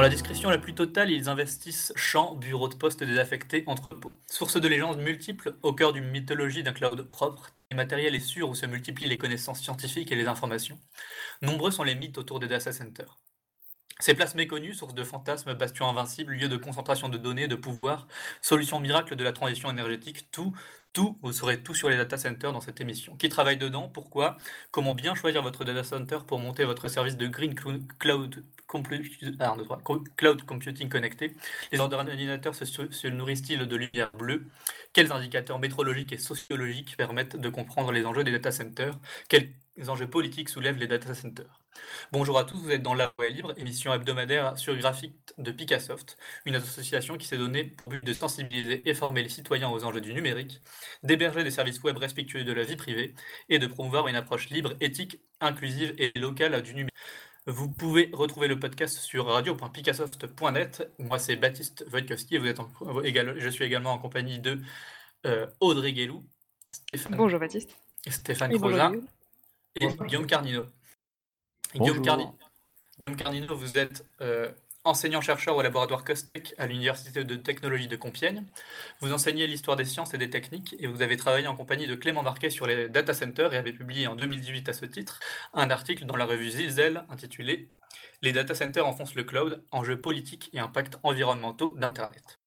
Dans la discrétion la plus totale, ils investissent champs, bureaux de poste désaffectés, entrepôts. Source de légendes multiples, au cœur d'une mythologie d'un cloud propre, et matériel et sûr où se multiplient les connaissances scientifiques et les informations. Nombreux sont les mythes autour des data centers. Ces places méconnues, sources de fantasmes, bastions invincibles, lieux de concentration de données, de pouvoir, solutions miracles de la transition énergétique, tout, vous saurez tout sur les data centers dans cette émission. Qui travaille dedans? Pourquoi? Comment bien choisir votre data center pour monter votre service de Green Cloud, Cloud Computing connecté? Les ordinateurs se nourrissent-ils de lumière bleue? Quels indicateurs métrologiques et sociologiques permettent de comprendre les enjeux des data centers? Quels enjeux politiques soulèvent les data centers? Bonjour à tous, vous êtes dans La Voix Libre, émission hebdomadaire sur Graphite de Picasoft, une association qui s'est donnée pour but de sensibiliser et former les citoyens aux enjeux du numérique, d'héberger des services web respectueux de la vie privée et de promouvoir une approche libre, éthique, inclusive et locale du numérique. Vous pouvez retrouver le podcast sur radio.picasoft.net. Moi, c'est Baptiste Wojtkowski et je suis également en compagnie de Audrey Gelou, bonjour Baptiste. Stéphane Crozin et Guillaume Carnino. Guillaume Carnino, vous êtes enseignant-chercheur au laboratoire COSTEC à l'Université de Technologie de Compiègne. Vous enseignez l'histoire des sciences et des techniques et vous avez travaillé en compagnie de Clément Marquet sur les data centers et avez publié en 2018 à ce titre un article dans la revue Zilzel intitulé « Les data centers enfoncent le cloud, enjeux politiques et impacts environnementaux d'Internet ».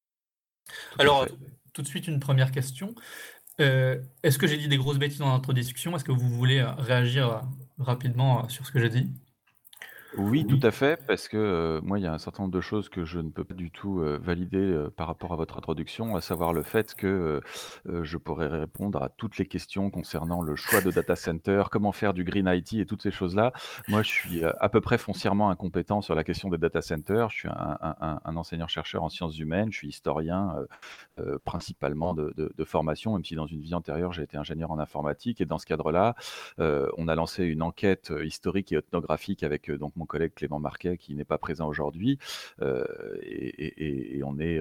Alors, tout de suite, une première question. Est-ce que j'ai dit des grosses bêtises dans l'introduction? Est-ce que vous voulez réagir rapidement sur ce que j'ai dit? Oui, tout à fait, parce que moi, il y a un certain nombre de choses que je ne peux pas du tout valider par rapport à votre introduction, à savoir le fait que je pourrais répondre à toutes les questions concernant le choix de data center, comment faire du green IT et toutes ces choses-là. Moi, je suis à peu près foncièrement incompétent sur la question des data centers. Je suis un enseignant-chercheur en sciences humaines, je suis historien principalement de formation, même si dans une vie antérieure, j'ai été ingénieur en informatique. Et dans ce cadre-là, on a lancé une enquête historique et ethnographique avec donc mon collègue Clément Marquet qui n'est pas présent aujourd'hui et on est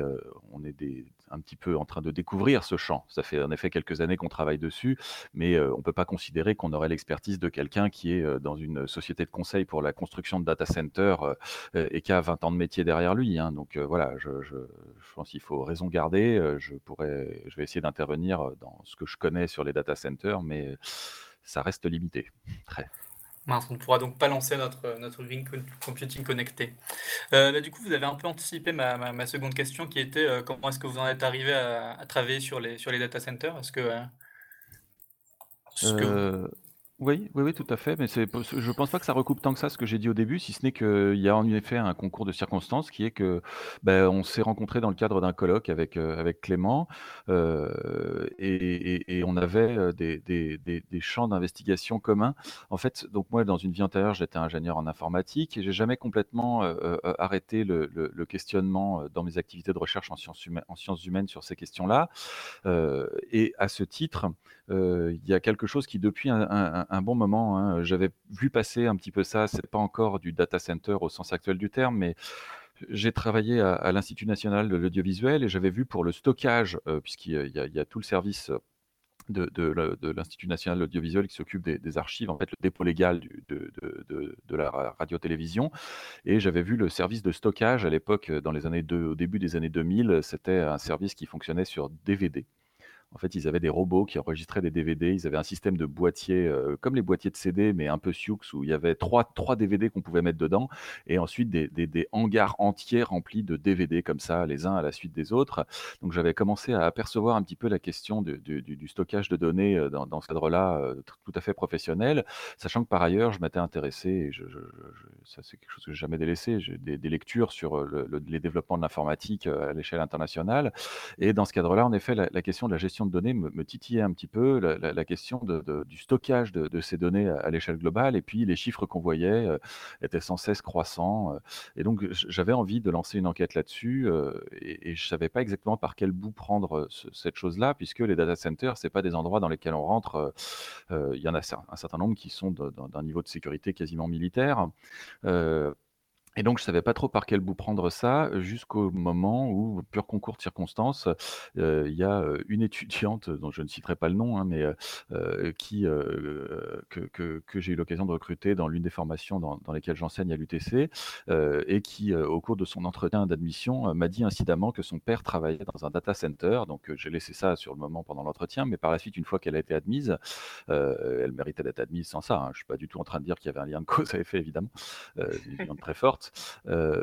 un petit peu en train de découvrir ce champ. Ça fait en effet quelques années qu'on travaille dessus, mais on ne peut pas considérer qu'on aurait l'expertise de quelqu'un qui est dans une société de conseil pour la construction de data centers et qui a 20 ans de métier derrière lui. Hein. Donc voilà, je pense qu'il faut raison garder. Je vais essayer d'intervenir dans ce que je connais sur les data centers, mais ça reste limité. Mince, on ne pourra donc pas lancer notre Green Computing connecté. Du coup, vous avez un peu anticipé ma seconde question qui était comment est-ce que vous en êtes arrivé à travailler sur les data centers? Oui, tout à fait. Mais je ne pense pas que ça recoupe tant que ça ce que j'ai dit au début, si ce n'est qu'il y a en effet un concours de circonstances qui est que on s'est rencontrés dans le cadre d'un colloque avec Clément et on avait des champs d'investigation communs. En fait, donc moi, dans une vie antérieure, j'étais ingénieur en informatique et je n'ai jamais complètement arrêté le questionnement dans mes activités de recherche en sciences humaines sur ces questions-là. Et à ce titre, il y a quelque chose qui, depuis un bon moment, hein, j'avais vu passer un petit peu ça, c'est pas encore du data center au sens actuel du terme, mais j'ai travaillé à l'Institut national de l'audiovisuel et j'avais vu pour le stockage, puisqu'il y a tout le service de l'Institut national de l'audiovisuel qui s'occupe des archives, en fait le dépôt légal de la radio-télévision, et j'avais vu le service de stockage à l'époque, au début des années 2000, c'était un service qui fonctionnait sur DVD. En fait, ils avaient des robots qui enregistraient des DVD. Ils avaient un système de boîtiers, comme les boîtiers de CD, mais un peu sioux, où il y avait trois DVD qu'on pouvait mettre dedans. Et ensuite, des hangars entiers remplis de DVD, comme ça, les uns à la suite des autres. Donc, j'avais commencé à apercevoir un petit peu la question du stockage de données dans ce cadre-là, tout à fait professionnel. Sachant que, par ailleurs, je m'étais intéressé, et ça, c'est quelque chose que je n'ai jamais délaissé, j'ai des lectures sur les développements de l'informatique à l'échelle internationale. Et dans ce cadre-là, en effet, la question de la gestion de données me titillait un petit peu, la question du stockage de ces données à l'échelle globale, et puis les chiffres qu'on voyait étaient sans cesse croissants, et donc j'avais envie de lancer une enquête là-dessus, et je ne savais pas exactement par quel bout prendre cette chose-là, puisque les data centers, ce n'est pas des endroits dans lesquels on rentre, il y en a un certain nombre qui sont d'un niveau de sécurité quasiment militaire, Et donc, je ne savais pas trop par quel bout prendre ça, jusqu'au moment où, pur concours de circonstances, il y a une étudiante, dont je ne citerai pas le nom, hein, mais que j'ai eu l'occasion de recruter dans l'une des formations dans lesquelles j'enseigne à l'UTC, et qui, au cours de son entretien d'admission, m'a dit incidemment que son père travaillait dans un data center. Donc, j'ai laissé ça sur le moment pendant l'entretien, mais par la suite, une fois qu'elle a été admise, elle méritait d'être admise sans ça. Hein, je ne suis pas du tout en train de dire qu'il y avait un lien de cause à effet, évidemment, une étudiante très forte.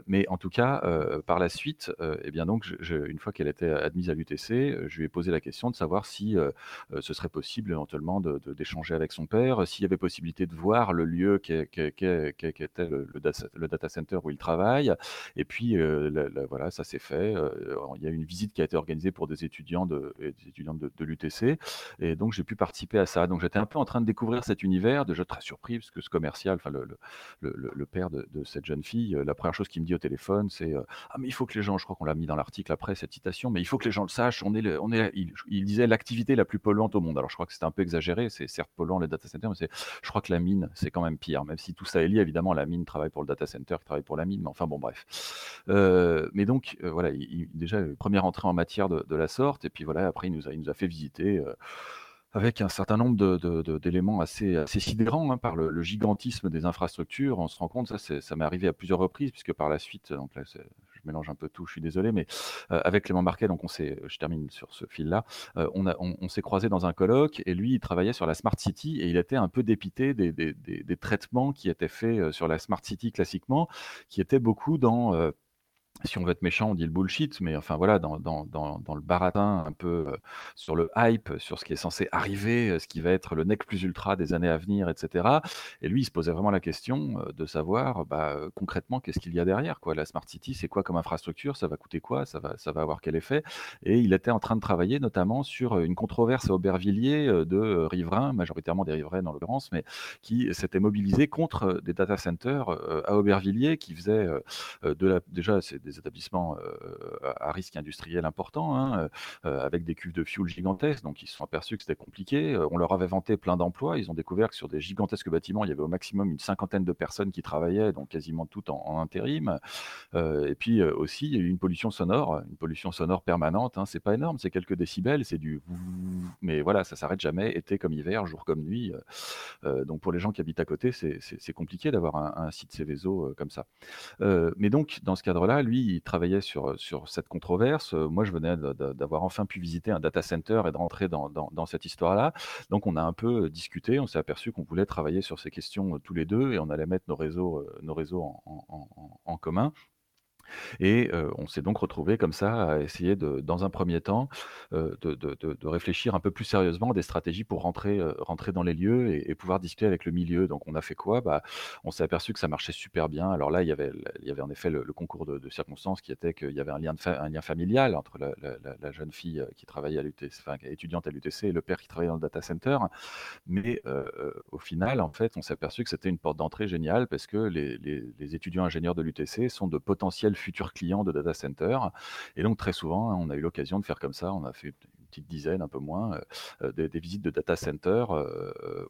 Mais en tout cas, par la suite, eh bien donc, une fois qu'elle était admise à l'UTC, je lui ai posé la question de savoir si ce serait possible éventuellement d'échanger avec son père, s'il y avait possibilité de voir le lieu qu'était le data center où il travaille. Et puis, voilà, ça s'est fait. Il y a une visite qui a été organisée pour des étudiants de l'UTC. Et donc, j'ai pu participer à ça. Donc, j'étais un peu en train de découvrir cet univers, déjà très surpris, parce que ce commercial, enfin, le père de cette jeune fille, la première chose qu'il me dit au téléphone, c'est ah mais il faut que les gens, je crois qu'on l'a mis dans l'article après cette citation, mais il faut que les gens le sachent, il disait l'activité la plus polluante au monde. Alors je crois que c'était un peu exagéré, c'est certes polluant les data centers, mais je crois que la mine c'est quand même pire, même si tout ça est lié évidemment. La mine travaille pour le data center, qui travaille pour la mine, mais enfin bon bref. Mais donc voilà, déjà première entrée en matière de la sorte, et puis voilà, après il nous a fait visiter. Avec un certain nombre d'éléments assez sidérants, hein, par le gigantisme des infrastructures. On se rend compte, ça m'est arrivé à plusieurs reprises, puisque par la suite, donc là, je mélange un peu tout, je suis désolé, mais avec Clément Marquet, donc je termine sur ce fil-là, on s'est croisé dans un colloque, et lui, il travaillait sur la Smart City, et il était un peu dépité des traitements qui étaient faits sur la Smart City classiquement, qui étaient beaucoup dans... si on veut être méchant, on dit le bullshit, mais enfin voilà, dans le baratin, un peu sur le hype, sur ce qui est censé arriver, ce qui va être le nec plus ultra des années à venir, etc. Et lui, il se posait vraiment la question de savoir concrètement qu'est-ce qu'il y a derrière, quoi. La Smart City, c'est quoi comme infrastructure, ça va coûter quoi, ça va avoir quel effet. Et il était en train de travailler notamment sur une controverse à Aubervilliers de riverains, majoritairement des riverains dans l'occurrence, mais qui s'étaient mobilisés contre des data centers à Aubervilliers qui faisaient déjà des établissements à risque industriel important, hein, avec des cuves de fuel gigantesques. Donc ils se sont aperçus que c'était compliqué, on leur avait vanté plein d'emplois, ils ont découvert que sur des gigantesques bâtiments il y avait au maximum une 50aine de personnes qui travaillaient, donc quasiment toutes en intérim, et puis aussi il y a eu une pollution sonore permanente, hein. C'est pas énorme, c'est quelques décibels, c'est du mais voilà, ça s'arrête jamais, été comme hiver, jour comme nuit, donc pour les gens qui habitent à côté c'est compliqué d'avoir un site Céveso comme ça, mais donc dans ce cadre-là, lui il travaillait sur cette controverse. Moi, je venais d'avoir enfin pu visiter un data center et de rentrer dans cette histoire-là. Donc, on a un peu discuté. On s'est aperçu qu'on voulait travailler sur ces questions tous les deux et on allait mettre nos réseaux en commun. Et on s'est donc retrouvé comme ça à essayer, dans un premier temps, de réfléchir un peu plus sérieusement à des stratégies pour rentrer dans les lieux et pouvoir discuter avec le milieu. Donc on a fait quoi ? On s'est aperçu que ça marchait super bien. Alors là, il y avait en effet le concours de circonstances qui était qu'il y avait un lien familial entre la jeune fille qui travaillait à l'UTC, enfin étudiante à l'UTC, et le père qui travaillait dans le data center. Mais au final, en fait, on s'est aperçu que c'était une porte d'entrée géniale parce que les étudiants ingénieurs de l'UTC sont de potentiels futurs clients de data center, et donc très souvent on a eu l'occasion de faire comme ça, on a fait une petite dizaine, un peu moins, des visites de data center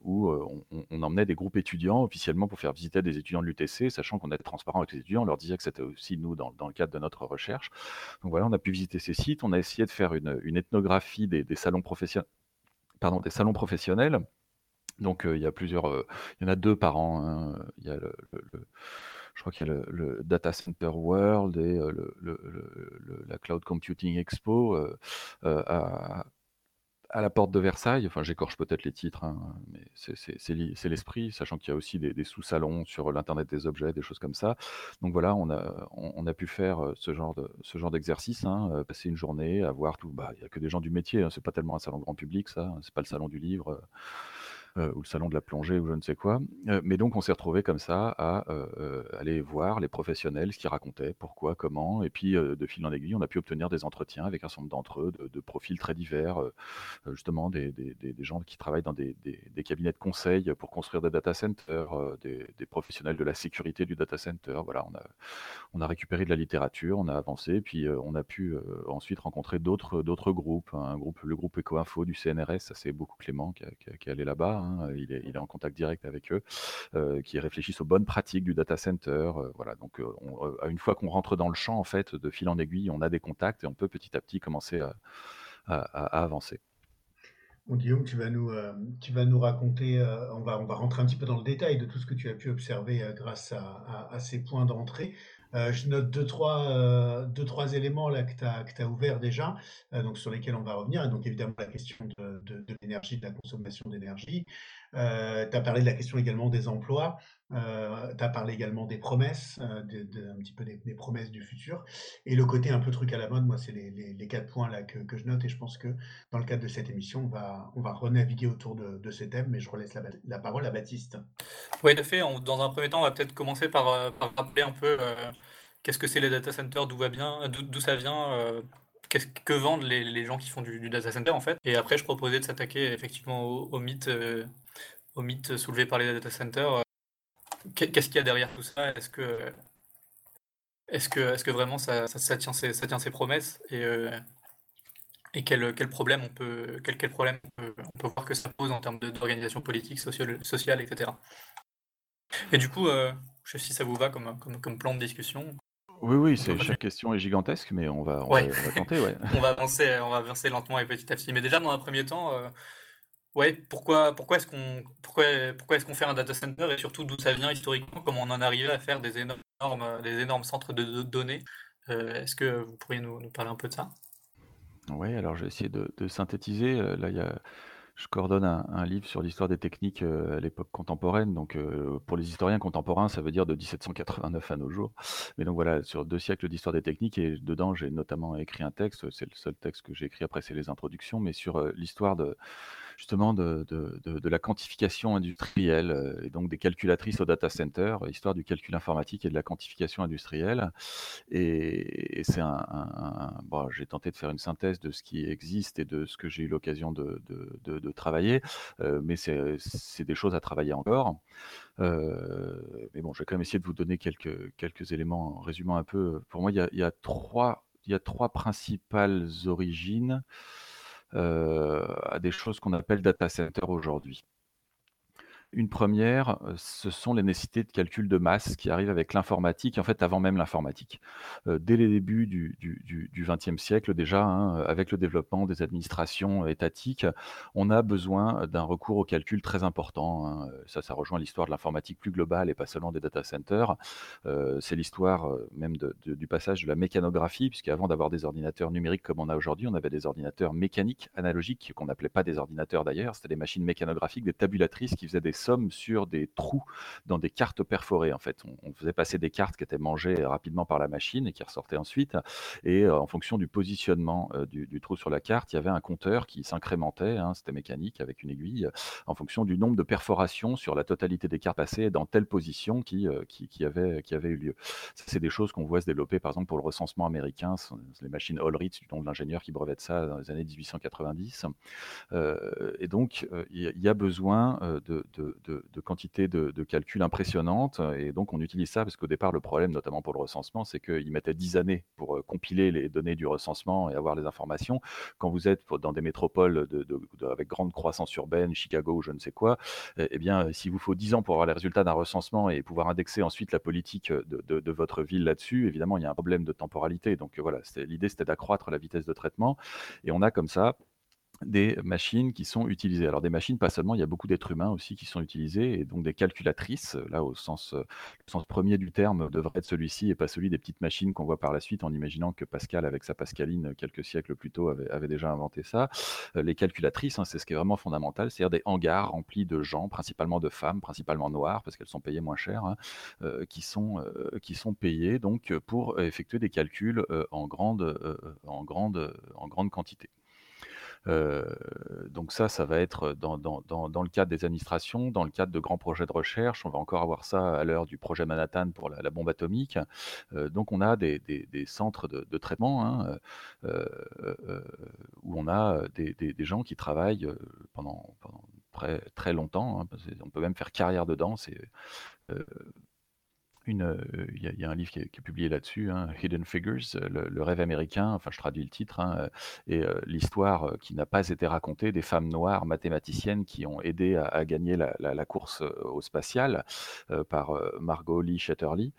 où on emmenait des groupes étudiants officiellement pour faire visiter des étudiants de l'UTC, sachant qu'on était transparent avec les étudiants, on leur disait que c'était aussi nous dans le cadre de notre recherche. Donc voilà, on a pu visiter ces sites, on a essayé de faire une ethnographie des salons professionnels. Donc il y a il y en a deux par an, hein. Il y a je crois qu'il y a le Data Center World et la Cloud Computing Expo à la Porte de Versailles. Enfin, j'écorche peut-être les titres, hein, mais c'est l'esprit, sachant qu'il y a aussi des sous-salons sur l'Internet des objets, des choses comme ça. Donc voilà, on a pu faire ce genre d'exercice, hein, passer une journée à voir tout. Il n'y a que des gens du métier, hein, c'est pas tellement un salon grand public, ça, hein, c'est pas le salon du livre. Ou le salon de la plongée ou je ne sais quoi, mais donc on s'est retrouvé comme ça à aller voir les professionnels, ce qu'ils racontaient, pourquoi, comment, et puis de fil en aiguille on a pu obtenir des entretiens avec un certain nombre d'entre eux de profils très divers, justement des gens qui travaillent dans des cabinets de conseil pour construire des data centers, des professionnels de la sécurité du data center. Voilà, on a récupéré de la littérature, on a avancé, puis on a pu ensuite rencontrer d'autres groupes, hein, le groupe Eco-Info du CNRS, ça c'est beaucoup Clément qui est allé là-bas, hein, il est en contact direct avec eux, qui réfléchissent aux bonnes pratiques du data center. Voilà. Donc, une fois qu'on rentre dans le champ, en fait, de fil en aiguille, on a des contacts et on peut petit à petit commencer à avancer. Bon, Guillaume, tu vas nous raconter, on va rentrer un petit peu dans le détail de tout ce que tu as pu observer grâce à ces points d'entrée. Je note deux, trois éléments là, que tu as ouverts déjà, donc sur lesquels on va revenir. Et donc évidemment la question de l'énergie, de la consommation d'énergie. Tu as parlé de la question également des emplois. Tu as parlé également des promesses, un petit peu des promesses du futur. Et le côté un peu truc à la mode, moi, c'est les quatre points là que je note. Et je pense que dans le cadre de cette émission, on va renaviguer autour de ces thèmes. Mais je relaisse la parole à Baptiste. Oui, de fait, dans un premier temps, on va peut-être commencer par rappeler un peu qu'est-ce que c'est les data centers, d'où ça vient, que vendent les gens qui font du data center, en fait. Et après, je proposais de s'attaquer effectivement aux mythes soulevés par les data centers. Qu'est-ce qu'il y a derrière tout ça ? Est-ce que vraiment ça tient ses promesses ? Et quel problème on peut voir que ça pose en termes d'organisation politique, sociale, etc. Et du coup, je sais si ça vous va comme plan de discussion. Oui, chaque question est gigantesque, mais on va tenter. Ouais. on va avancer lentement et petit à petit. Mais déjà, dans un premier temps... Pourquoi est-ce qu'on fait un data center et surtout d'où ça vient historiquement, comment on en arrive à faire des énormes centres de données. Est-ce que vous pourriez nous parler un peu de ça? Oui, alors j'ai essayé de synthétiser. Là, je coordonne un livre sur l'histoire des techniques à l'époque contemporaine. Donc, pour les historiens contemporains, ça veut dire de 1789 à nos jours. Mais donc voilà, sur 2 siècles d'histoire des techniques, et dedans, j'ai notamment écrit un texte. C'est le seul texte que j'ai écrit, après c'est les introductions, mais sur l'histoire de la quantification industrielle, et donc des calculatrices au data center, histoire du calcul informatique et de la quantification industrielle. Et c'est bon, j'ai tenté de faire une synthèse de ce qui existe et de ce que j'ai eu l'occasion de travailler, mais c'est des choses à travailler encore. Mais bon, je vais quand même essayer de vous donner quelques éléments en résumant un peu. Pour moi, il y a trois principales origines à des choses qu'on appelle data center aujourd'hui. Une première, ce sont les nécessités de calcul de masse qui arrivent avec l'informatique, en fait avant même l'informatique. Dès les débuts du XXe siècle déjà, hein, avec le développement des administrations étatiques, on a besoin d'un recours au calcul très important. Hein. Ça rejoint l'histoire de l'informatique plus globale et pas seulement des data centers. C'est l'histoire même du passage de la mécanographie, puisqu'avant d'avoir des ordinateurs numériques comme on a aujourd'hui, on avait des ordinateurs mécaniques, analogiques, qu'on n'appelait pas des ordinateurs d'ailleurs, c'était des machines mécanographiques, des tabulatrices qui faisaient des sommes sur des trous dans des cartes perforées. En fait, on faisait passer des cartes qui étaient mangées rapidement par la machine et qui ressortaient ensuite, et en fonction du positionnement du trou sur la carte, il y avait un compteur qui s'incrémentait, hein, c'était mécanique avec une aiguille, en fonction du nombre de perforations sur la totalité des cartes passées dans telle position qui avait eu lieu. Ça, c'est des choses qu'on voit se développer par exemple pour le recensement américain, les machines Hollerith, du nom de l'ingénieur qui brevette ça dans les années 1890. Et donc il y a besoin de quantité de calculs impressionnantes, et donc on utilise ça parce qu'au départ le problème, notamment pour le recensement, c'est qu'ils mettaient 10 années pour compiler les données du recensement et avoir les informations. Quand vous êtes dans des métropoles avec grande croissance urbaine, Chicago ou je ne sais quoi, eh bien s'il vous faut 10 ans pour avoir les résultats d'un recensement et pouvoir indexer ensuite la politique de votre ville là-dessus, évidemment il y a un problème de temporalité. Donc voilà, l'idée c'était d'accroître la vitesse de traitement, et on a comme ça des machines qui sont utilisées. Alors des machines, pas seulement, il y a beaucoup d'êtres humains aussi qui sont utilisés, et donc des calculatrices, là au sens premier du terme devrait être celui-ci et pas celui des petites machines qu'on voit par la suite en imaginant que Pascal avec sa Pascaline quelques siècles plus tôt avait déjà inventé ça. Les calculatrices, hein, c'est ce qui est vraiment fondamental, c'est-à-dire des hangars remplis de gens, principalement de femmes, principalement noires parce qu'elles sont payées moins cher, hein, qui sont payées donc pour effectuer des calculs en grande quantité. Donc ça va être dans le cadre des administrations, dans le cadre de grands projets de recherche. On va encore avoir ça à l'heure du projet Manhattan pour la bombe atomique. Donc on a des centres de traitement, hein, où on a des gens qui travaillent pendant très, très longtemps. Hein. On peut même faire carrière dedans, c'est il y a un livre qui est publié là-dessus, hein, Hidden Figures, le rêve américain, enfin je traduis le titre, hein, et l'histoire qui n'a pas été racontée des femmes noires mathématiciennes qui ont aidé à gagner la course au spatial par Margot Lee Shatterley,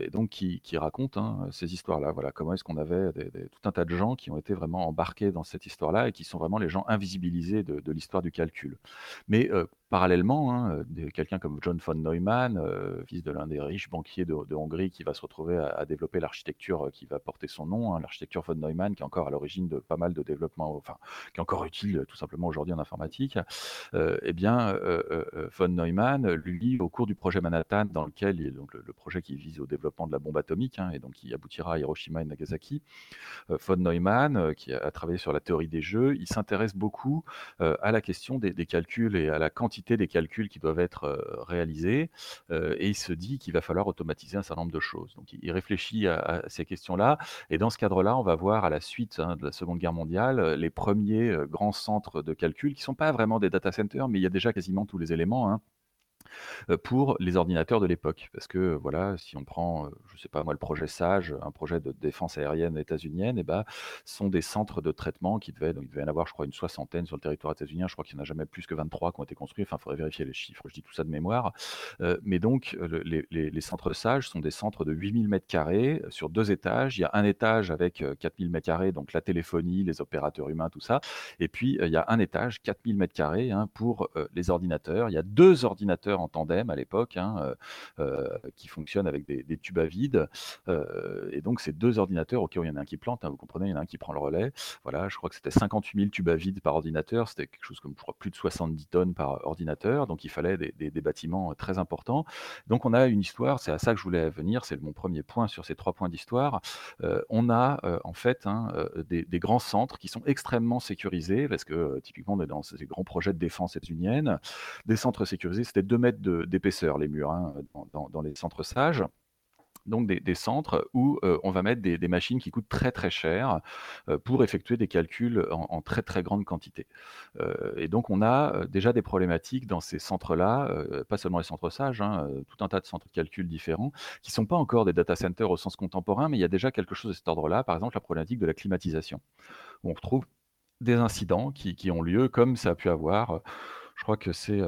et donc qui raconte hein, ces histoires-là. Voilà, comment est-ce qu'on avait tout un tas de gens qui ont été vraiment embarqués dans cette histoire-là et qui sont vraiment les gens invisibilisés de l'histoire du calcul. Mais parallèlement, hein, quelqu'un comme John von Neumann, fils de l'un des riches banquiers de Hongrie, qui va se retrouver à développer l'architecture qui va porter son nom, hein, l'architecture von Neumann, qui est encore à l'origine de pas mal de développements, enfin, qui est encore utile tout simplement aujourd'hui en informatique, von Neumann, lui, au cours du projet Manhattan, dans lequel, donc, le projet qui vise au développement de la bombe atomique, hein, et donc qui aboutira à Hiroshima et Nagasaki, von Neumann, qui a travaillé sur la théorie des jeux, il s'intéresse beaucoup à la question des calculs et à la quantité des calculs qui doivent être réalisés, et il se dit qu'il va falloir automatiser un certain nombre de choses. Donc il réfléchit à ces questions-là, et dans ce cadre-là, on va voir à la suite hein, de la Seconde Guerre mondiale, les premiers grands centres de calcul, qui ne sont pas vraiment des data centers, mais il y a déjà quasiment tous les éléments, hein, pour les ordinateurs de l'époque, parce que voilà, si on prend, je sais pas moi, le projet SAGE, un projet de défense aérienne états-unienne, et ben sont des centres de traitement qui devaient, donc il devait y en avoir, je crois, 60 sur le territoire états-unien. Je crois qu'il n'y en a jamais plus que 23 qui ont été construits. Enfin, il faudrait vérifier les chiffres. Je dis tout ça de mémoire, mais donc les centres SAGE sont des centres de 8000 m² sur 2 étages. Il y a un étage avec 4000 m², donc la téléphonie, les opérateurs humains, tout ça. Et puis il y a un étage 4000 m² hein, pour les ordinateurs. Il y a 2 ordinateurs en tandem à l'époque, hein, qui fonctionnent avec des tubes à vide, et donc ces 2 ordinateurs, ok, il y en a un qui plante, hein, vous comprenez, il y en a un qui prend le relais, voilà, je crois que c'était 58 000 tubes à vide par ordinateur, c'était quelque chose comme, je crois, plus de 70 tonnes par ordinateur, donc il fallait des bâtiments très importants. Donc on a une histoire, c'est à ça que je voulais venir, c'est mon premier point sur ces 3 points d'histoire, on a en fait hein, des grands centres qui sont extrêmement sécurisés, parce que typiquement on est dans ces grands projets de défense états-unienne, des centres sécurisés, c'était 2 mètres d'épaisseur les murs hein, dans les centres SAGE. Donc des centres où on va mettre des machines qui coûtent très très cher pour effectuer des calculs en très très grande quantité. Et donc on a déjà des problématiques dans ces centres-là, pas seulement les centres SAGE, hein, tout un tas de centres de calcul différents, qui ne sont pas encore des data centers au sens contemporain, mais il y a déjà quelque chose de cet ordre-là, par exemple la problématique de la climatisation, où on retrouve des incidents qui ont lieu, comme ça a pu avoir... Je crois que c'est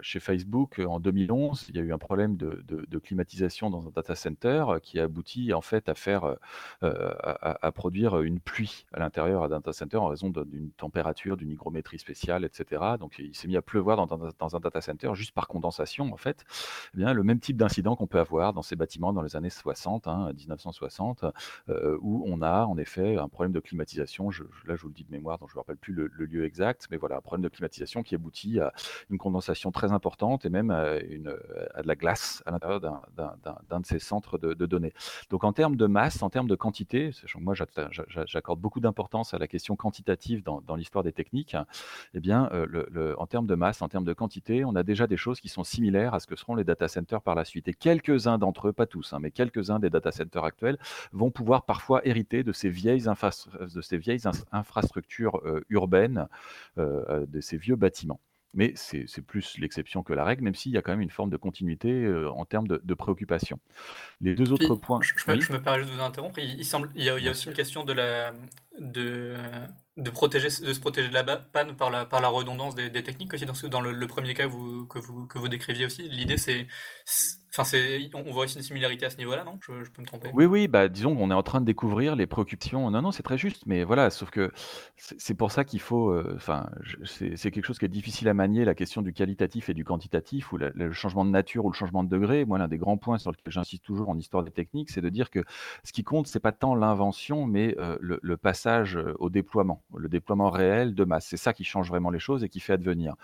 chez Facebook, en 2011, il y a eu un problème de climatisation dans un data center qui a abouti en fait à produire une pluie à l'intérieur d'un data center en raison d'une température, d'une hygrométrie spéciale, etc. Donc il s'est mis à pleuvoir dans un data center juste par condensation en fait. Eh bien, le même type d'incident qu'on peut avoir dans ces bâtiments dans les années 60, hein, 1960, où on a en effet un problème de climatisation. Là, je vous le dis de mémoire, donc je ne me rappelle plus le lieu exact. Mais voilà, un problème de climatisation qui aboutit à une condensation très importante et même à de la glace à l'intérieur d'un de ces centres de données. Donc en termes de masse, en termes de quantité, sachant que moi j'accorde beaucoup d'importance à la question quantitative dans l'histoire des techniques, eh bien, en termes de masse, en termes de quantité, on a déjà des choses qui sont similaires à ce que seront les data centers par la suite. Et quelques-uns d'entre eux, pas tous, hein, mais quelques-uns des data centers actuels vont pouvoir parfois hériter de ces vieilles infrastructures urbaines, de ces vieux bâtiments. Mais c'est plus l'exception que la règle, même s'il y a quand même une forme de continuité en termes de préoccupation. Les deux autres points... Je me permets de vous interrompre. Il y a aussi une question de se protéger de la panne par la redondance des techniques aussi. Dans le premier cas que vous décriviez aussi, l'idée on voit aussi une similarité à ce niveau-là, non ? Je peux me tromper ? Oui, bah disons qu'on est en train de découvrir les préoccupations. Non, c'est très juste, mais voilà, sauf que c'est pour ça qu'il faut... c'est quelque chose qui est difficile à manier, la question du qualitatif et du quantitatif, ou le changement de nature, ou le changement de degré. Moi, l'un des grands points sur lequel j'insiste toujours en histoire des techniques, c'est de dire que ce qui compte, c'est pas tant l'invention, mais le passage au déploiement, le déploiement réel de masse. C'est ça qui change vraiment les choses et qui fait advenir.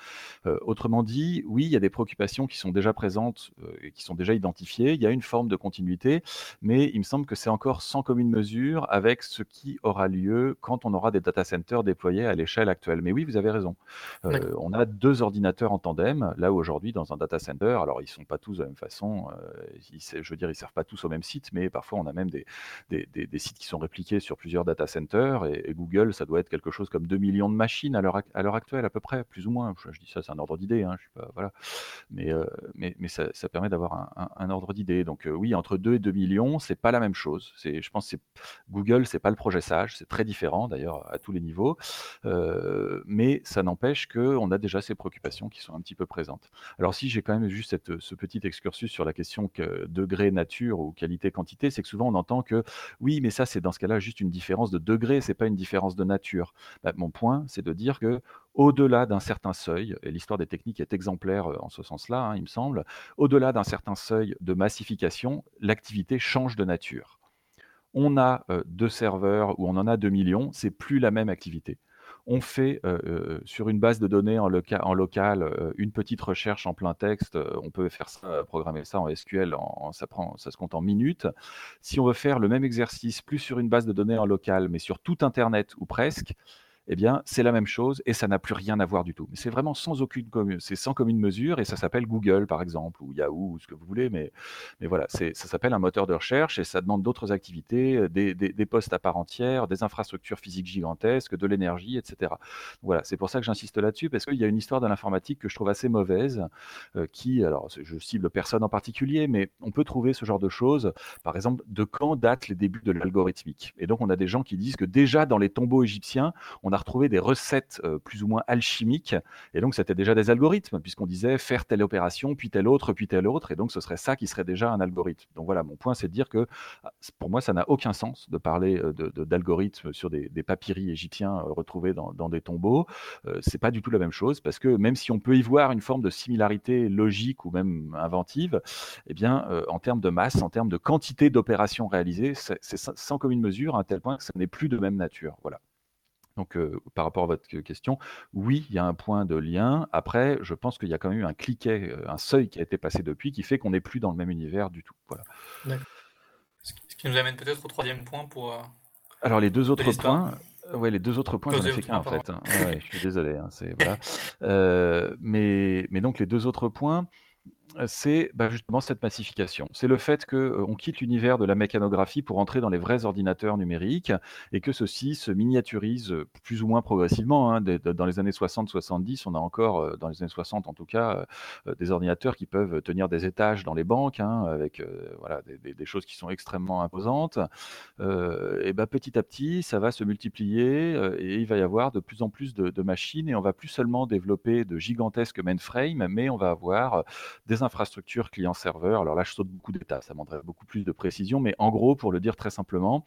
Autrement dit, oui, il y a des préoccupations qui sont déjà présentes et qui sont déjà identifiés, il y a une forme de continuité, mais il me semble que c'est encore sans commune mesure avec ce qui aura lieu quand on aura des data centers déployés à l'échelle actuelle. Mais oui, vous avez raison. On a 2 ordinateurs en tandem, là où aujourd'hui, dans un data center, alors ils ne sont pas tous de la même façon, je veux dire, ils ne servent pas tous au même site, mais parfois on a même des sites qui sont répliqués sur plusieurs data centers, ordinateurs, et Google, ça doit être quelque chose comme 2 millions de machines à l'heure actuelle, à peu près, plus ou moins. Je dis ça, c'est un ordre d'idée, hein, je suis pas, voilà. Mais ça permet d'avoir un ordre d'idée. Donc oui, entre 2 et 2 millions, c'est pas la même chose. Je pense que Google, c'est pas le projet SAGE, c'est très différent d'ailleurs à tous les niveaux, mais ça n'empêche qu'on a déjà ces préoccupations qui sont un petit peu présentes. Alors si j'ai quand même juste ce petit excursus sur la question que degré nature ou qualité quantité, c'est que souvent on entend que oui, mais ça c'est dans ce cas-là juste une différence de degré, c'est pas une différence de nature. Bah, mon point, c'est de dire que au-delà d'un certain seuil, et l'histoire des techniques est exemplaire en ce sens-là, hein, il me semble, au-delà d'un certain seuil de massification, l'activité change de nature. On a 2 serveurs ou on en a 2 millions, c'est plus la même activité. On fait sur une base de données en local une petite recherche en plein texte, on peut faire ça, programmer ça en SQL, ça se compte en minutes. Si on veut faire le même exercice, plus sur une base de données en local, mais sur tout Internet ou presque, eh bien, c'est la même chose et ça n'a plus rien à voir du tout. Mais c'est vraiment sans commune mesure et ça s'appelle Google, par exemple, ou Yahoo, ou ce que vous voulez, mais voilà, ça s'appelle un moteur de recherche et ça demande d'autres activités, des postes à part entière, des infrastructures physiques gigantesques, de l'énergie, etc. Voilà, c'est pour ça que j'insiste là-dessus, parce qu'il y a une histoire de l'informatique que je trouve assez mauvaise, alors je cible personne en particulier, mais on peut trouver ce genre de choses, par exemple, de quand datent les débuts de l'algorithmique. Et donc, on a des gens qui disent que déjà dans les tombeaux égyptiens, on a retrouvé des recettes plus ou moins alchimiques, et donc c'était déjà des algorithmes, puisqu'on disait faire telle opération, puis telle autre, et donc ce serait ça qui serait déjà un algorithme. Donc voilà, mon point, c'est de dire que pour moi, ça n'a aucun sens de parler d'algorithmes sur des papyri égyptiens retrouvés dans des tombeaux. C'est pas du tout la même chose, parce que même si on peut y voir une forme de similarité logique ou même inventive, eh bien, en termes de masse, en termes de quantité d'opérations réalisées, c'est sans commune mesure, à un tel point que ça n'est plus de même nature. Voilà. Donc, par rapport à votre question, oui, il y a un point de lien. Après, je pense qu'il y a quand même eu un cliquet, un seuil qui a été passé depuis, qui fait qu'on n'est plus dans le même univers du tout. Voilà. D'accord. Ce qui nous amène peut-être au troisième point pour... Alors, les deux autres points... Ouais, les deux autres points, j'en ai fait qu'un en fait. Hein. Ouais, je suis désolé. Hein, voilà. Mais donc, les deux autres points... c'est justement cette massification. C'est le fait qu'on quitte l'univers de la mécanographie pour entrer dans les vrais ordinateurs numériques et que ceux-ci se miniaturisent plus ou moins progressivement. Hein. Dans les années 60-70, on a encore, dans les années 60 en tout cas, des ordinateurs qui peuvent tenir des étages dans les banques, hein, avec voilà, des choses qui sont extrêmement imposantes. Petit à petit, ça va se multiplier et il va y avoir de plus en plus de machines et on ne va plus seulement développer de gigantesques mainframes, mais on va avoir des infrastructures client-serveur. Alors là, je saute beaucoup d'étapes, ça demanderait beaucoup plus de précision, mais en gros, pour le dire très simplement,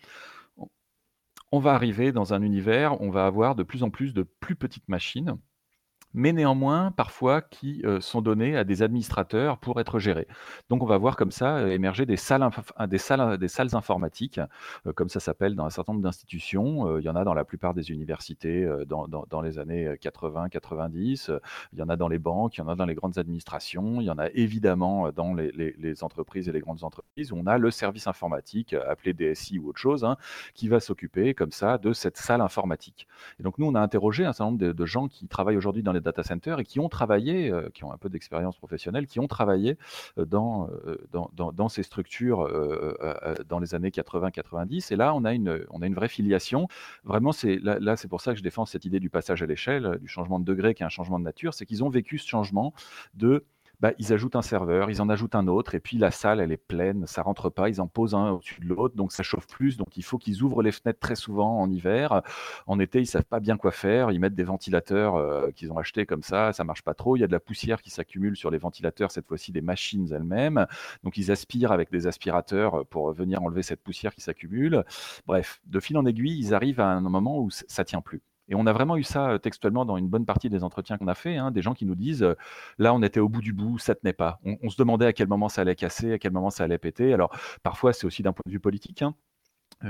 on va arriver dans un univers où on va avoir de plus en plus de plus petites machines, mais néanmoins, parfois, qui sont données à des administrateurs pour être gérés. Donc, on va voir comme ça émerger des salles informatiques, comme ça s'appelle dans un certain nombre d'institutions. Il y en a dans la plupart des universités dans les années 80-90. Il y en a dans les banques, il y en a dans les grandes administrations. Il y en a évidemment dans les entreprises et les grandes entreprises. On a le service informatique, appelé DSI ou autre chose, hein, qui va s'occuper comme ça de cette salle informatique. Et donc, nous, on a interrogé un certain nombre de gens qui travaillent aujourd'hui dans les data centers et qui ont travaillé, qui ont un peu d'expérience professionnelle, qui ont travaillé dans ces structures dans les années 80-90. Et là, on a une vraie filiation. Vraiment, c'est pour ça que je défends cette idée du passage à l'échelle, du changement de degré qui est un changement de nature. C'est qu'ils ont vécu ce changement de... ils ajoutent un serveur, ils en ajoutent un autre, et puis la salle, elle est pleine, ça rentre pas, ils en posent un au-dessus de l'autre, donc ça chauffe plus, donc il faut qu'ils ouvrent les fenêtres très souvent en hiver. En été, ils savent pas bien quoi faire, ils mettent des ventilateurs qu'ils ont achetés comme ça marche pas trop, il y a de la poussière qui s'accumule sur les ventilateurs, cette fois-ci des machines elles-mêmes, donc ils aspirent avec des aspirateurs pour venir enlever cette poussière qui s'accumule. Bref, de fil en aiguille, ils arrivent à un moment où ça tient plus. Et on a vraiment eu ça textuellement dans une bonne partie des entretiens qu'on a fait, hein, des gens qui nous disent là on était au bout du bout, ça tenait pas. On se demandait à quel moment ça allait casser, à quel moment ça allait péter. Alors parfois c'est aussi d'un point de vue politique, hein.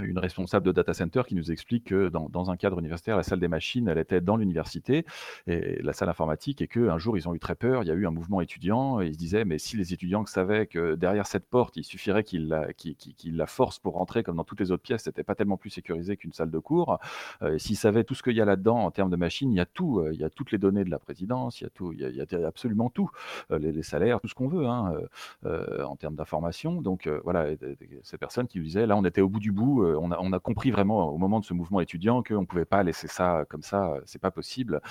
Une responsable de data center qui nous explique que dans un cadre universitaire, la salle des machines, elle était dans l'université, et la salle informatique, et qu'un jour, ils ont eu très peur, il y a eu un mouvement étudiant, et ils se disaient, mais si les étudiants savaient que derrière cette porte, il suffirait qu'ils la forcent pour rentrer, comme dans toutes les autres pièces, c'était pas tellement plus sécurisé qu'une salle de cours, et s'ils savaient tout ce qu'il y a là-dedans en termes de machines, il y a tout, il y a toutes les données de la présidence, il y a absolument tout, les salaires, tout ce qu'on veut, hein, en termes d'information. Donc voilà, ces personnes qui nous disaient, là, on était au bout du bout, coup, on a compris vraiment au moment de ce mouvement étudiant qu'on ne pouvait pas laisser ça comme ça, c'est pas possible.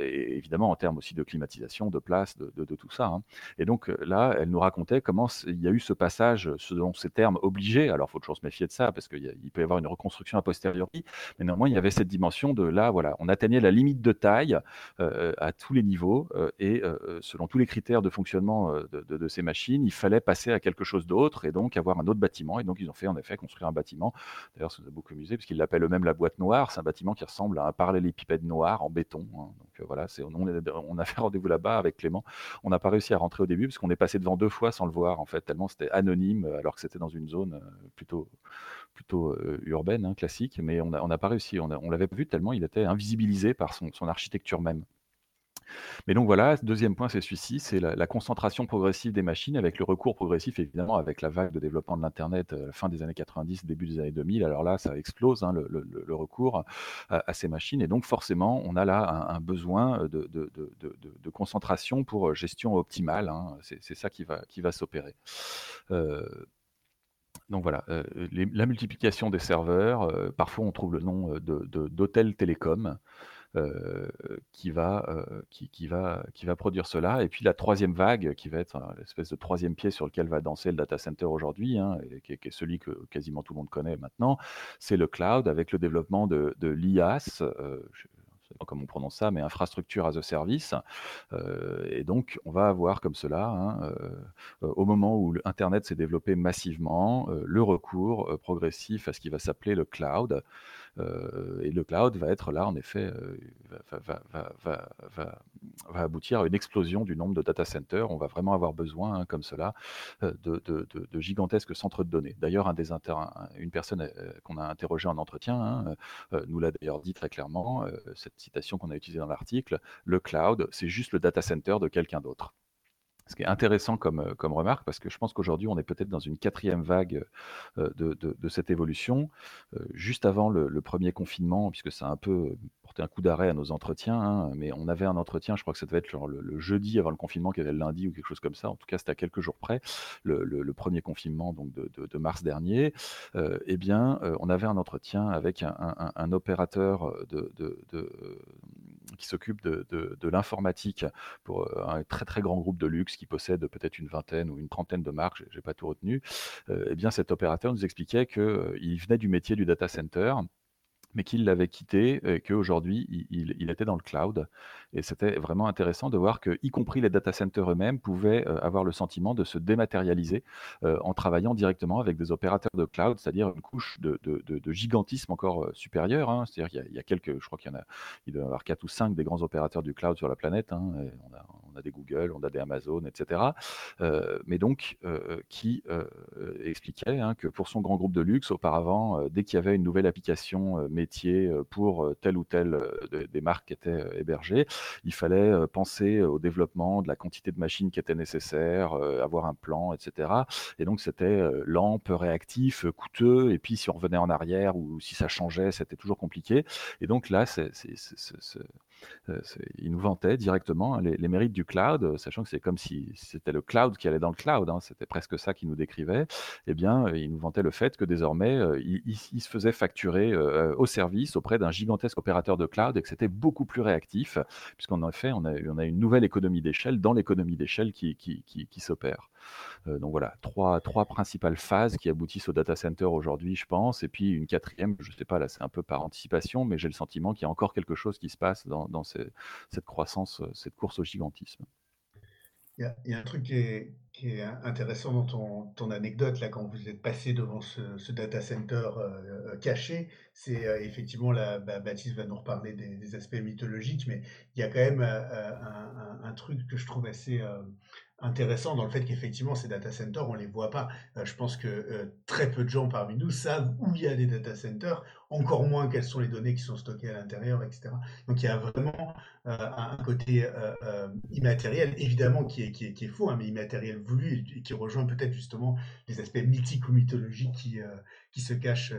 Et évidemment, en termes aussi de climatisation, de place, de tout ça. Hein. Et donc là, elle nous racontait comment il y a eu ce passage, selon ces termes, obligés. Alors, il faut toujours se méfier de ça, parce qu'il peut y avoir une reconstruction a posteriori. Mais néanmoins, il y avait cette dimension de là, voilà, on atteignait la limite de taille à tous les niveaux et selon tous les critères de fonctionnement de ces machines, il fallait passer à quelque chose d'autre et donc avoir un autre bâtiment. Et donc, ils ont fait en effet construire un bâtiment. D'ailleurs, ça nous a beaucoup amusé, puisqu'ils l'appellent eux-mêmes la boîte noire. C'est un bâtiment qui ressemble à un parallélépipède noir en béton. Hein. Donc voilà, on a fait rendez-vous là-bas avec Clément. On n'a pas réussi à rentrer au début, parce qu'on est passé devant 2 fois sans le voir, en fait, tellement c'était anonyme, alors que c'était dans une zone plutôt urbaine, hein, classique, mais on n'a pas réussi, on l'avait pas vu tellement il était invisibilisé par son architecture même. Mais donc voilà, deuxième point, c'est celui-ci, c'est la concentration progressive des machines avec le recours progressif, évidemment, avec la vague de développement de l'Internet fin des années 90, début des années 2000. Alors là, ça explose hein, le recours à ces machines. Et donc forcément, on a là un besoin de concentration pour gestion optimale. Hein. C'est ça qui va s'opérer. Donc voilà, la multiplication des serveurs, parfois on trouve le nom d'hôtel télécom. Qui va produire cela. Et puis la troisième vague, qui va être l'espèce de troisième pied sur lequel va danser le data center aujourd'hui, hein, et qui est celui que quasiment tout le monde connaît maintenant, c'est le cloud, avec le développement de l'IaaS, comme on prononce ça, mais infrastructure as a service. Et donc, on va avoir comme cela, hein, au moment où l'Internet s'est développé massivement, le recours progressif à ce qui va s'appeler le cloud. Et le cloud va être là, en effet, va aboutir à une explosion du nombre de data centers. On va vraiment avoir besoin, hein, comme cela, de gigantesques centres de données. D'ailleurs, une personne qu'on a interrogée en entretien, hein, nous l'a d'ailleurs dit très clairement, cette citation qu'on a utilisée dans l'article, le cloud, c'est juste le data center de quelqu'un d'autre. Ce qui est intéressant comme remarque, parce que je pense qu'aujourd'hui, on est peut-être dans une 4e vague de cette évolution. Juste avant le premier confinement, puisque ça a un peu porté un coup d'arrêt à nos entretiens, hein, mais on avait un entretien, je crois que ça devait être genre le jeudi avant le confinement, qui était le lundi ou quelque chose comme ça. En tout cas, c'était à quelques jours près, le premier confinement donc de mars dernier. On avait un entretien avec un opérateur qui s'occupe de l'informatique pour un très très grand groupe de luxe qui possède peut-être une vingtaine ou une trentaine de marques, j'ai pas tout retenu. Cet opérateur nous expliquait qu'il venait du métier du data center, mais qu'il l'avait quitté et qu'aujourd'hui il était dans le cloud. Et c'était vraiment intéressant de voir que, y compris les data centers eux-mêmes, pouvaient avoir le sentiment de se dématérialiser en travaillant directement avec des opérateurs de cloud, c'est-à-dire une couche de gigantisme encore supérieure. Hein. C'est-à-dire qu'il y a quelques, je crois qu'il doit y avoir 4 ou 5 des grands opérateurs du cloud sur la planète. Hein. On a des Google, on a des Amazon, etc. Mais donc, qui expliquait hein, que pour son grand groupe de luxe, auparavant, dès qu'il y avait une nouvelle application métier pour telle ou telle des marques qui étaient hébergées, il fallait penser au développement de la quantité de machines qui était nécessaire, avoir un plan, etc. Et donc c'était lent, peu réactif, coûteux, et puis si on revenait en arrière ou si ça changeait, c'était toujours compliqué. Et donc là, il nous vantait directement les mérites du cloud, sachant que c'est comme si c'était le cloud qui allait dans le cloud, hein, c'était presque ça qu'il nous décrivait. Eh bien, il nous vantait le fait que désormais, il se faisait facturer au service auprès d'un gigantesque opérateur de cloud et que c'était beaucoup plus réactif, puisqu'en effet, on a une nouvelle économie d'échelle dans l'économie d'échelle qui s'opère. Donc voilà, trois principales phases qui aboutissent au data center aujourd'hui, je pense, et puis une 4e, je ne sais pas, là c'est un peu par anticipation, mais j'ai le sentiment qu'il y a encore quelque chose qui se passe dans cette croissance, cette course au gigantisme. Il y a un truc qui est intéressant dans ton anecdote, là, quand vous êtes passé devant ce data center caché, c'est effectivement, Baptiste va nous reparler des aspects mythologiques, mais il y a quand même un truc que je trouve assez intéressant dans le fait qu'effectivement, ces data centers, on ne les voit pas. Je pense que très peu de gens parmi nous savent où il y a des data centers, encore moins quelles sont les données qui sont stockées à l'intérieur, etc. Donc, il y a vraiment un côté immatériel, évidemment, qui est faux, hein, mais immatériel voulu, et qui rejoint peut-être justement les aspects mythiques ou mythologiques qui se cachent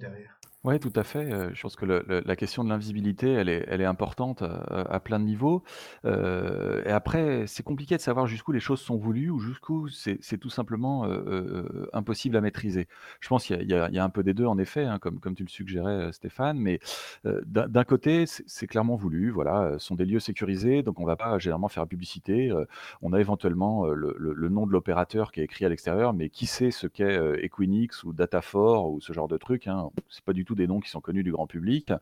derrière. Oui, tout à fait. Je pense que la question de l'invisibilité, elle est importante à plein de niveaux. Et après, c'est compliqué de savoir jusqu'où les choses sont voulues ou jusqu'où c'est tout simplement impossible à maîtriser. Je pense qu'il y a un peu des deux, en effet, hein, comme tu le suggérais, Stéphane. Mais d'un côté, c'est clairement voulu. Voilà, ce sont des lieux sécurisés, donc on ne va pas généralement faire la publicité. On a éventuellement le nom de l'opérateur qui est écrit à l'extérieur, mais qui sait ce qu'est Equinix ou Data4 ou ce genre de truc, hein. C'est pas du tout des noms qui sont connus du grand public.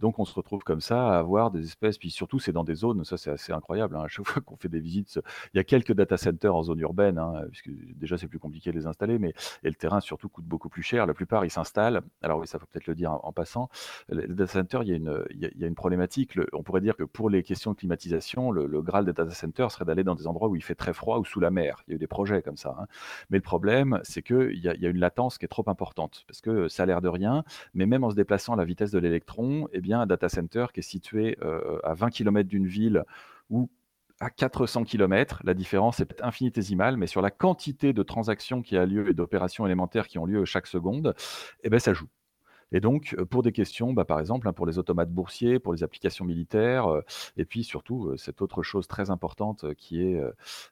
Donc on se retrouve comme ça à avoir des espèces, puis surtout c'est dans des zones, ça c'est assez incroyable, hein. À chaque fois qu'on fait des visites, il y a quelques data centers en zone urbaine, hein, puisque déjà c'est plus compliqué de les installer, et le terrain surtout coûte beaucoup plus cher, la plupart ils s'installent, alors oui ça faut peut-être le dire en passant, les data centers il y a une problématique, on pourrait dire que pour les questions de climatisation, le graal des data centers serait d'aller dans des endroits où il fait très froid ou sous la mer, il y a eu des projets comme ça, hein. Mais le problème c'est qu'il y a une latence qui est trop importante, parce que ça a l'air de rien, mais même en se déplaçant à la vitesse de l'électron, eh bien, un data center qui est situé à 20 km d'une ville ou à 400 km, la différence est peut-être infinitésimale, mais sur la quantité de transactions qui a lieu et d'opérations élémentaires qui ont lieu chaque seconde, eh bien, ça joue. Et donc, pour des questions, par exemple, hein, pour les automates boursiers, pour les applications militaires, et puis surtout, cette autre chose très importante qui est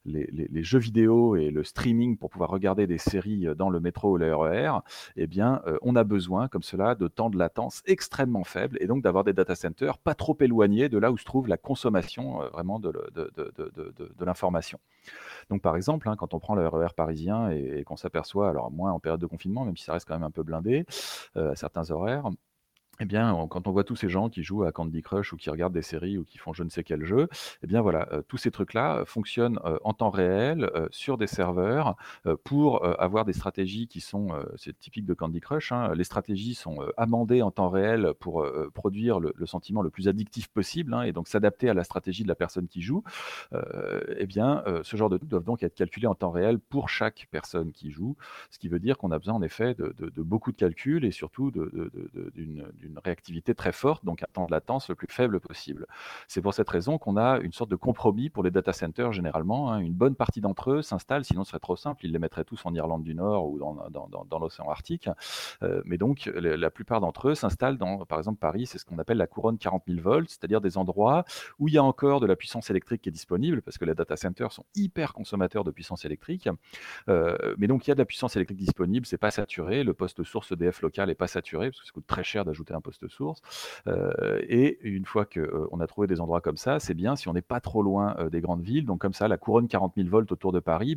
les jeux vidéo et le streaming pour pouvoir regarder des séries dans le métro ou le RER, eh bien, on a besoin, comme cela, de temps de latence extrêmement faible, et donc d'avoir des data centers pas trop éloignés de là où se trouve la consommation vraiment de l'information. Donc, par exemple, hein, quand on prend le RER parisien et qu'on s'aperçoit, alors moins en période de confinement, même si ça reste quand même un peu blindé, à certains horaires, eh bien, quand on voit tous ces gens qui jouent à Candy Crush ou qui regardent des séries ou qui font je ne sais quel jeu, eh bien voilà, tous ces trucs-là fonctionnent en temps réel sur des serveurs pour avoir des stratégies qui sont, c'est typique de Candy Crush, hein, les stratégies sont amendées en temps réel pour produire le sentiment le plus addictif possible, hein, et donc s'adapter à la stratégie de la personne qui joue. Eh bien, ce genre de trucs doivent donc être calculés en temps réel pour chaque personne qui joue, ce qui veut dire qu'on a besoin en effet de beaucoup de calculs et surtout d'une réactivité très forte, donc un temps de latence le plus faible possible. C'est pour cette raison qu'on a une sorte de compromis pour les data centers généralement, hein. Une bonne partie d'entre eux s'installent, sinon ce serait trop simple, ils les mettraient tous en Irlande du Nord ou dans l'océan Arctique. Mais donc la plupart d'entre eux s'installent dans, par exemple Paris, c'est ce qu'on appelle la couronne 40 000 volts, c'est-à-dire des endroits où il y a encore de la puissance électrique qui est disponible, parce que les data centers sont hyper consommateurs de puissance électrique. Mais donc il y a de la puissance électrique disponible, c'est pas saturé, le poste source EDF local est pas saturé, parce que ça coûte très cher d'ajouter un poste source, et une fois qu'on a trouvé des endroits comme ça, c'est bien si on n'est pas trop loin des grandes villes, donc comme ça la couronne 40 000 volts autour de Paris,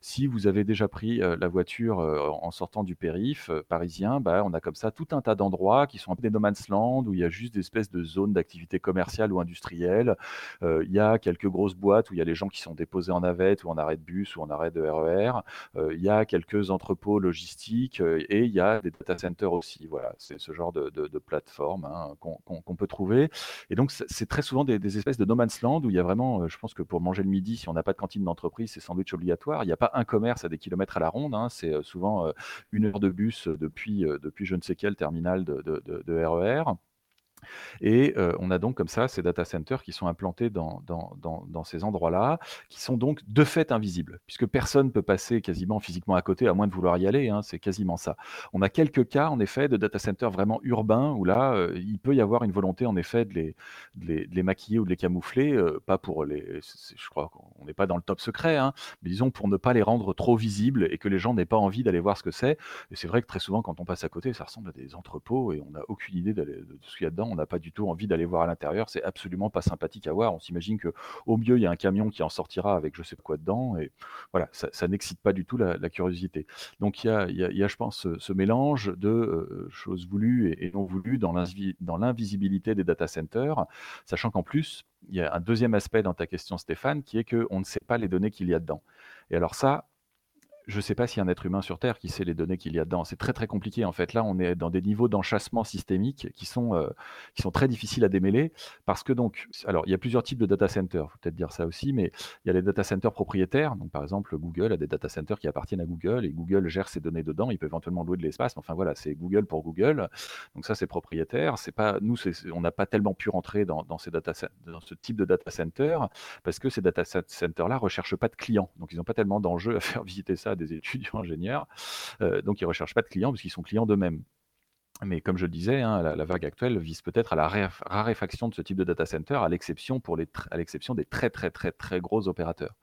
si vous avez déjà pris la voiture en sortant du périph parisien, on a comme ça tout un tas d'endroits qui sont un peu des no man's land, où il y a juste des espèces de zones d'activité commerciale ou industrielle, il y a quelques grosses boîtes où il y a les gens qui sont déposés en navette ou en arrêt de bus ou en arrêt de RER, il y a quelques entrepôts logistiques, et il y a des data centers aussi, voilà, c'est ce genre de plateformes, hein, qu'on peut trouver. Et donc, c'est très souvent des espèces de no man's land où il y a vraiment, je pense que pour manger le midi, si on n'a pas de cantine d'entreprise, c'est sandwich obligatoire. Il n'y a pas un commerce à des kilomètres à la ronde, hein. C'est souvent 1 heure de bus depuis je ne sais quel terminal de RER. Et on a donc comme ça ces data centers qui sont implantés dans ces endroits-là, qui sont donc de fait invisibles, puisque personne ne peut passer quasiment physiquement à côté, à moins de vouloir y aller, hein, c'est quasiment ça. On a quelques cas en effet de data centers vraiment urbains, où là il peut y avoir une volonté en effet de les maquiller ou de les camoufler, pas pour les... je crois qu'on n'est pas dans le top secret, hein, mais disons pour ne pas les rendre trop visibles et que les gens n'aient pas envie d'aller voir ce que c'est. Et c'est vrai que très souvent quand on passe à côté, ça ressemble à des entrepôts et on n'a aucune idée de ce qu'il y a dedans. On n'a pas du tout envie d'aller voir à l'intérieur, c'est absolument pas sympathique à voir. On s'imagine qu'au mieux, il y a un camion qui en sortira avec je sais quoi dedans, et voilà, ça n'excite pas du tout la curiosité. Donc il y a je pense, ce mélange de choses voulues et non voulues dans l'invisibilité des data centers, sachant qu'en plus, il y a un deuxième aspect dans ta question, Stéphane, qui est qu'on ne sait pas les données qu'il y a dedans. Et alors ça, je ne sais pas s'il y a un être humain sur Terre qui sait les données qu'il y a dedans. C'est très, très compliqué, en fait. Là, on est dans des niveaux d'enchâssement systémique qui sont très difficiles à démêler parce que, donc, alors, il y a plusieurs types de data centers. Il faut peut-être dire ça aussi, mais il y a les data centers propriétaires. Donc, par exemple, Google a des data centers qui appartiennent à Google et Google gère ses données dedans. Il peut éventuellement louer de l'espace, mais enfin, voilà, c'est Google pour Google. Donc, ça, c'est propriétaire. C'est pas, nous, on n'a pas tellement pu rentrer dans ce type de data center parce que ces data centers-là ne recherchent pas de clients. Donc, ils n'ont pas tellement d'enjeux à faire visiter ça des étudiants ingénieurs, donc ils ne recherchent pas de clients parce qu'ils sont clients d'eux-mêmes. Mais comme je le disais, hein, la vague actuelle vise peut-être à la raréfaction de ce type de data center, à l'exception, à l'exception des très gros opérateurs.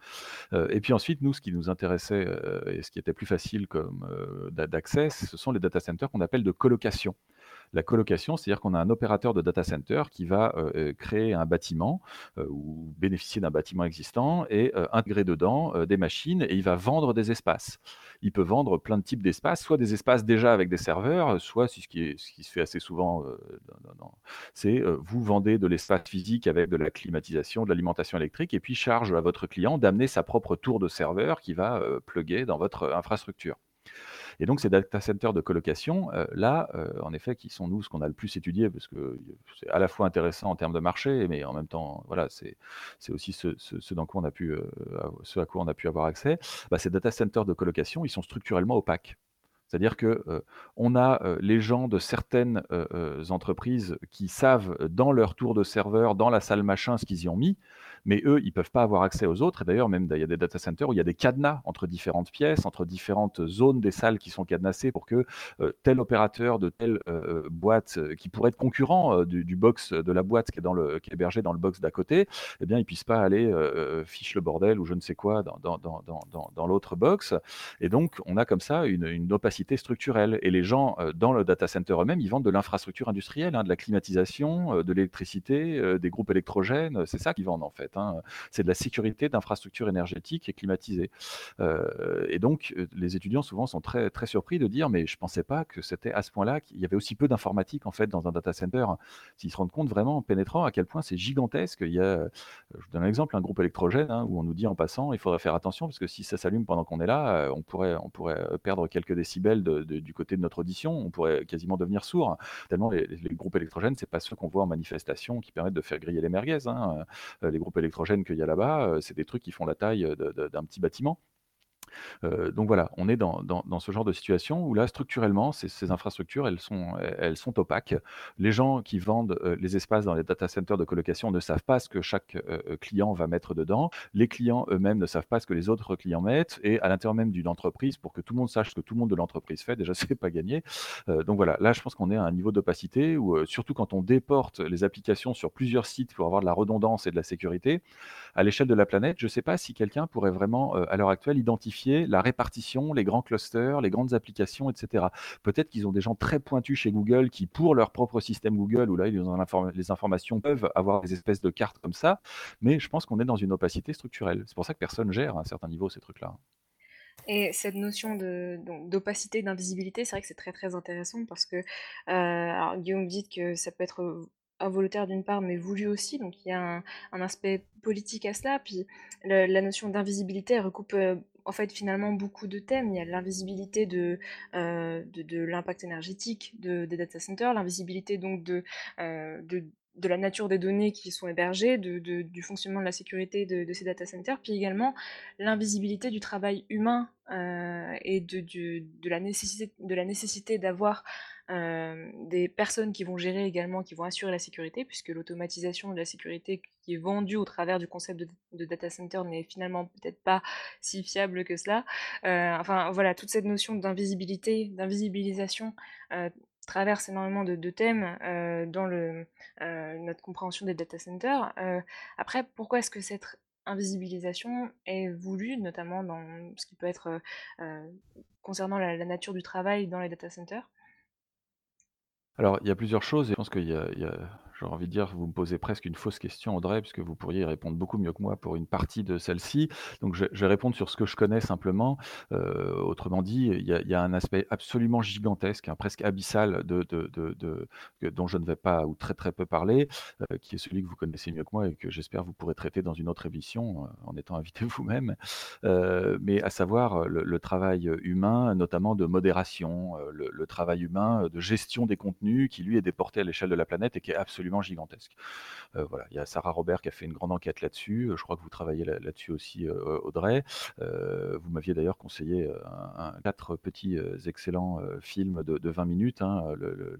Et puis ensuite, nous, ce qui nous intéressait et ce qui était plus facile comme d'accès, ce sont les data centers qu'on appelle de colocation. La colocation, c'est-à-dire qu'on a un opérateur de data center qui va créer un bâtiment ou bénéficier d'un bâtiment existant et intégrer dedans des machines, et il va vendre des espaces. Il peut vendre plein de types d'espaces, soit des espaces déjà avec des serveurs, soit ce qui se fait assez souvent, c'est vous vendez de l'espace physique avec de la climatisation, de l'alimentation électrique, et puis charge à votre client d'amener sa propre tour de serveur qui va plugger dans votre infrastructure. Et donc, ces data centers de colocation, en effet, qui sont nous ce qu'on a le plus étudié, parce que c'est à la fois intéressant en termes de marché, mais en même temps, voilà, c'est aussi ce à quoi on a pu avoir accès. Ces data centers de colocation, ils sont structurellement opaques. C'est-à-dire qu'on a les gens de certaines entreprises qui savent dans leur tour de serveur, dans la salle machin, ce qu'ils y ont mis, mais eux, ils ne peuvent pas avoir accès aux autres. Et d'ailleurs, même il y a des data centers où il y a des cadenas entre différentes pièces, entre différentes zones des salles qui sont cadenassées pour que tel opérateur de telle boîte qui pourrait être concurrent du box de la boîte qui est hébergée dans le box d'à côté, eh bien, ils ne puissent pas aller fiche le bordel ou je ne sais quoi dans l'autre box. Et donc, on a comme ça une opacité structurelle. Et les gens dans le data center eux-mêmes, ils vendent de l'infrastructure industrielle, hein, de la climatisation, de l'électricité, des groupes électrogènes. C'est ça qu'ils vendent en fait. Hein. C'est de la sécurité d'infrastructures énergétiques et climatisées. Et donc, les étudiants souvent sont très, très surpris de dire « mais je ne pensais pas que c'était à ce point-là qu'il y avait aussi peu d'informatique en fait dans un data center ». S'ils se rendent compte vraiment en pénétrant à quel point c'est gigantesque. Il y a, je vous donne un exemple, un groupe électrogène hein, où on nous dit en passant « il faudrait faire attention parce que si ça s'allume pendant qu'on est là, on pourrait perdre quelques décibels du côté de notre audition, on pourrait quasiment devenir sourd, tellement les groupes électrogènes, c'est pas ceux qu'on voit en manifestation qui permettent de faire griller les merguez, hein. Les groupes électrogènes qu'il y a là-bas, c'est des trucs qui font la taille d'un petit bâtiment. Donc voilà, on est dans ce genre de situation où là, structurellement, ces infrastructures, elles sont opaques. Les gens qui vendent les espaces dans les data centers de colocation ne savent pas ce que chaque client va mettre dedans. Les clients eux-mêmes ne savent pas ce que les autres clients mettent. Et à l'intérieur même d'une entreprise, pour que tout le monde sache ce que tout le monde de l'entreprise fait, déjà, c'est pas gagné. Donc voilà, là, je pense qu'on est à un niveau d'opacité où, surtout quand on déporte les applications sur plusieurs sites pour avoir de la redondance et de la sécurité, à l'échelle de la planète, je ne sais pas si quelqu'un pourrait vraiment, à l'heure actuelle, identifier la répartition, les grands clusters, les grandes applications, etc. Peut-être qu'ils ont des gens très pointus chez Google qui, pour leur propre système Google, où là, ils ont les informations, peuvent avoir des espèces de cartes comme ça, mais je pense qu'on est dans une opacité structurelle. C'est pour ça que personne gère à un certain niveau ces trucs-là. Et cette notion d'opacité, d'invisibilité, c'est vrai que c'est très très intéressant parce que, alors Guillaume, vous dites que ça peut être involontaire d'une part, mais voulu aussi, donc il y a un aspect politique à cela, puis la notion d'invisibilité recoupe en fait, finalement, beaucoup de thèmes. Il y a l'invisibilité de l'impact énergétique des data centers, l'invisibilité donc de la nature des données qui sont hébergées, du fonctionnement de la sécurité de ces data centers, puis également l'invisibilité du travail humain et de la nécessité d'avoir des personnes qui vont gérer également, qui vont assurer la sécurité, puisque l'automatisation de la sécurité qui est vendue au travers du concept de data center n'est finalement peut-être pas si fiable que cela. Enfin voilà, toute cette notion d'invisibilité, d'invisibilisation traverse énormément de thèmes dans notre compréhension des data centers. Après, pourquoi est-ce que cette invisibilisation est voulue, notamment dans ce qui peut être concernant la nature du travail dans les data centers ? Alors, il y a plusieurs choses, et je pense qu'il y a, j'ai envie de dire, vous me posez presque une fausse question, Audrey, puisque vous pourriez répondre beaucoup mieux que moi pour une partie de celle-ci. Donc, je vais répondre sur ce que je connais simplement. Autrement dit, il y a un aspect absolument gigantesque, hein, presque abyssal, dont je ne vais pas ou très très peu parler, qui est celui que vous connaissez mieux que moi et que j'espère vous pourrez traiter dans une autre émission en étant invité vous-même. Mais à savoir le travail humain, notamment de modération, le travail humain de gestion des contenus, qui lui est déporté à l'échelle de la planète et qui est absolument absolument gigantesque. Voilà, il y a Sarah Robert qui a fait une grande enquête là-dessus. Je crois que vous travaillez là-dessus aussi, Audrey. Vous m'aviez d'ailleurs conseillé quatre petits excellents films de 20 minutes, hein,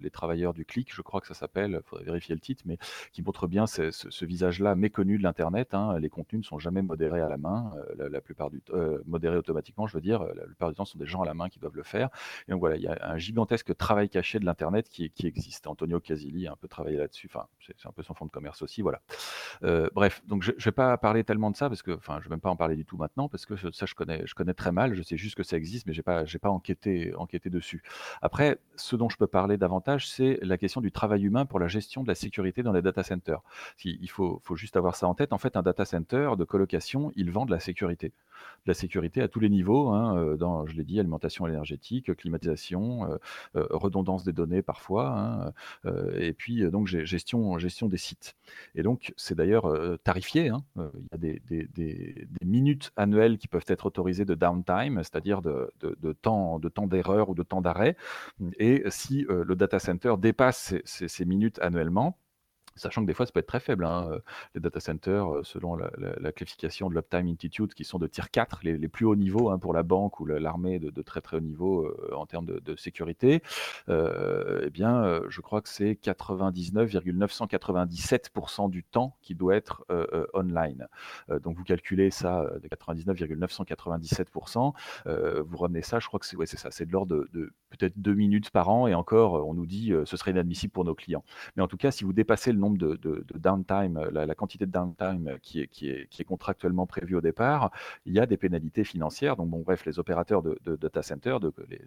Les Travailleurs du Clic, je crois que ça s'appelle, il faudrait vérifier le titre, mais qui montre bien ce visage-là méconnu de l'Internet. Hein. Les contenus ne sont jamais modérés à la main, la plupart du temps, modérés automatiquement, je veux dire, la plupart du temps, ce sont des gens à la main qui doivent le faire. Et donc voilà, il y a un gigantesque travail caché de l'Internet qui existe. Antonio Casilli a un peu travaillé là-dessus, enfin, c'est un peu son fonds de commerce aussi, voilà. Bref, donc je ne vais pas parler tellement de ça, parce que, enfin, je ne vais même pas en parler du tout maintenant, parce que ça, je connais très mal, je sais juste que ça existe, mais je n'ai pas enquêté dessus. Après, ce dont je peux parler davantage, c'est la question du travail humain pour la gestion de la sécurité dans les data centers. Il faut juste avoir ça en tête. En fait, un data center de colocation, il vend de la sécurité. De la sécurité à tous les niveaux, hein, dans, je l'ai dit, alimentation énergétique, climatisation, redondance des données parfois, hein, et puis donc gestion des sites. Et donc, c'est d'ailleurs tarifié, hein. Il y a des minutes annuelles qui peuvent être autorisées de downtime, c'est-à-dire de temps d'erreur ou de temps d'arrêt. Et si le data center dépasse ces minutes annuellement, sachant que des fois, ça peut être très faible. Hein. Les data centers, selon la classification de l'Uptime Institute, qui sont de tier 4, les plus hauts niveaux, hein, pour la banque ou l'armée de très très haut niveau en termes de sécurité, eh bien, je crois que c'est 99,997% du temps qui doit être online. Donc, vous calculez ça de 99,997%, vous ramenez ça, je crois que c'est ça, c'est de l'ordre de peut-être 2 minutes par an, et encore, on nous dit ce serait inadmissible pour nos clients. Mais en tout cas, si vous dépassez le nombre de downtime, la quantité de downtime qui est contractuellement prévue au départ, il y a des pénalités financières. Donc, bon, bref, les opérateurs de data centers,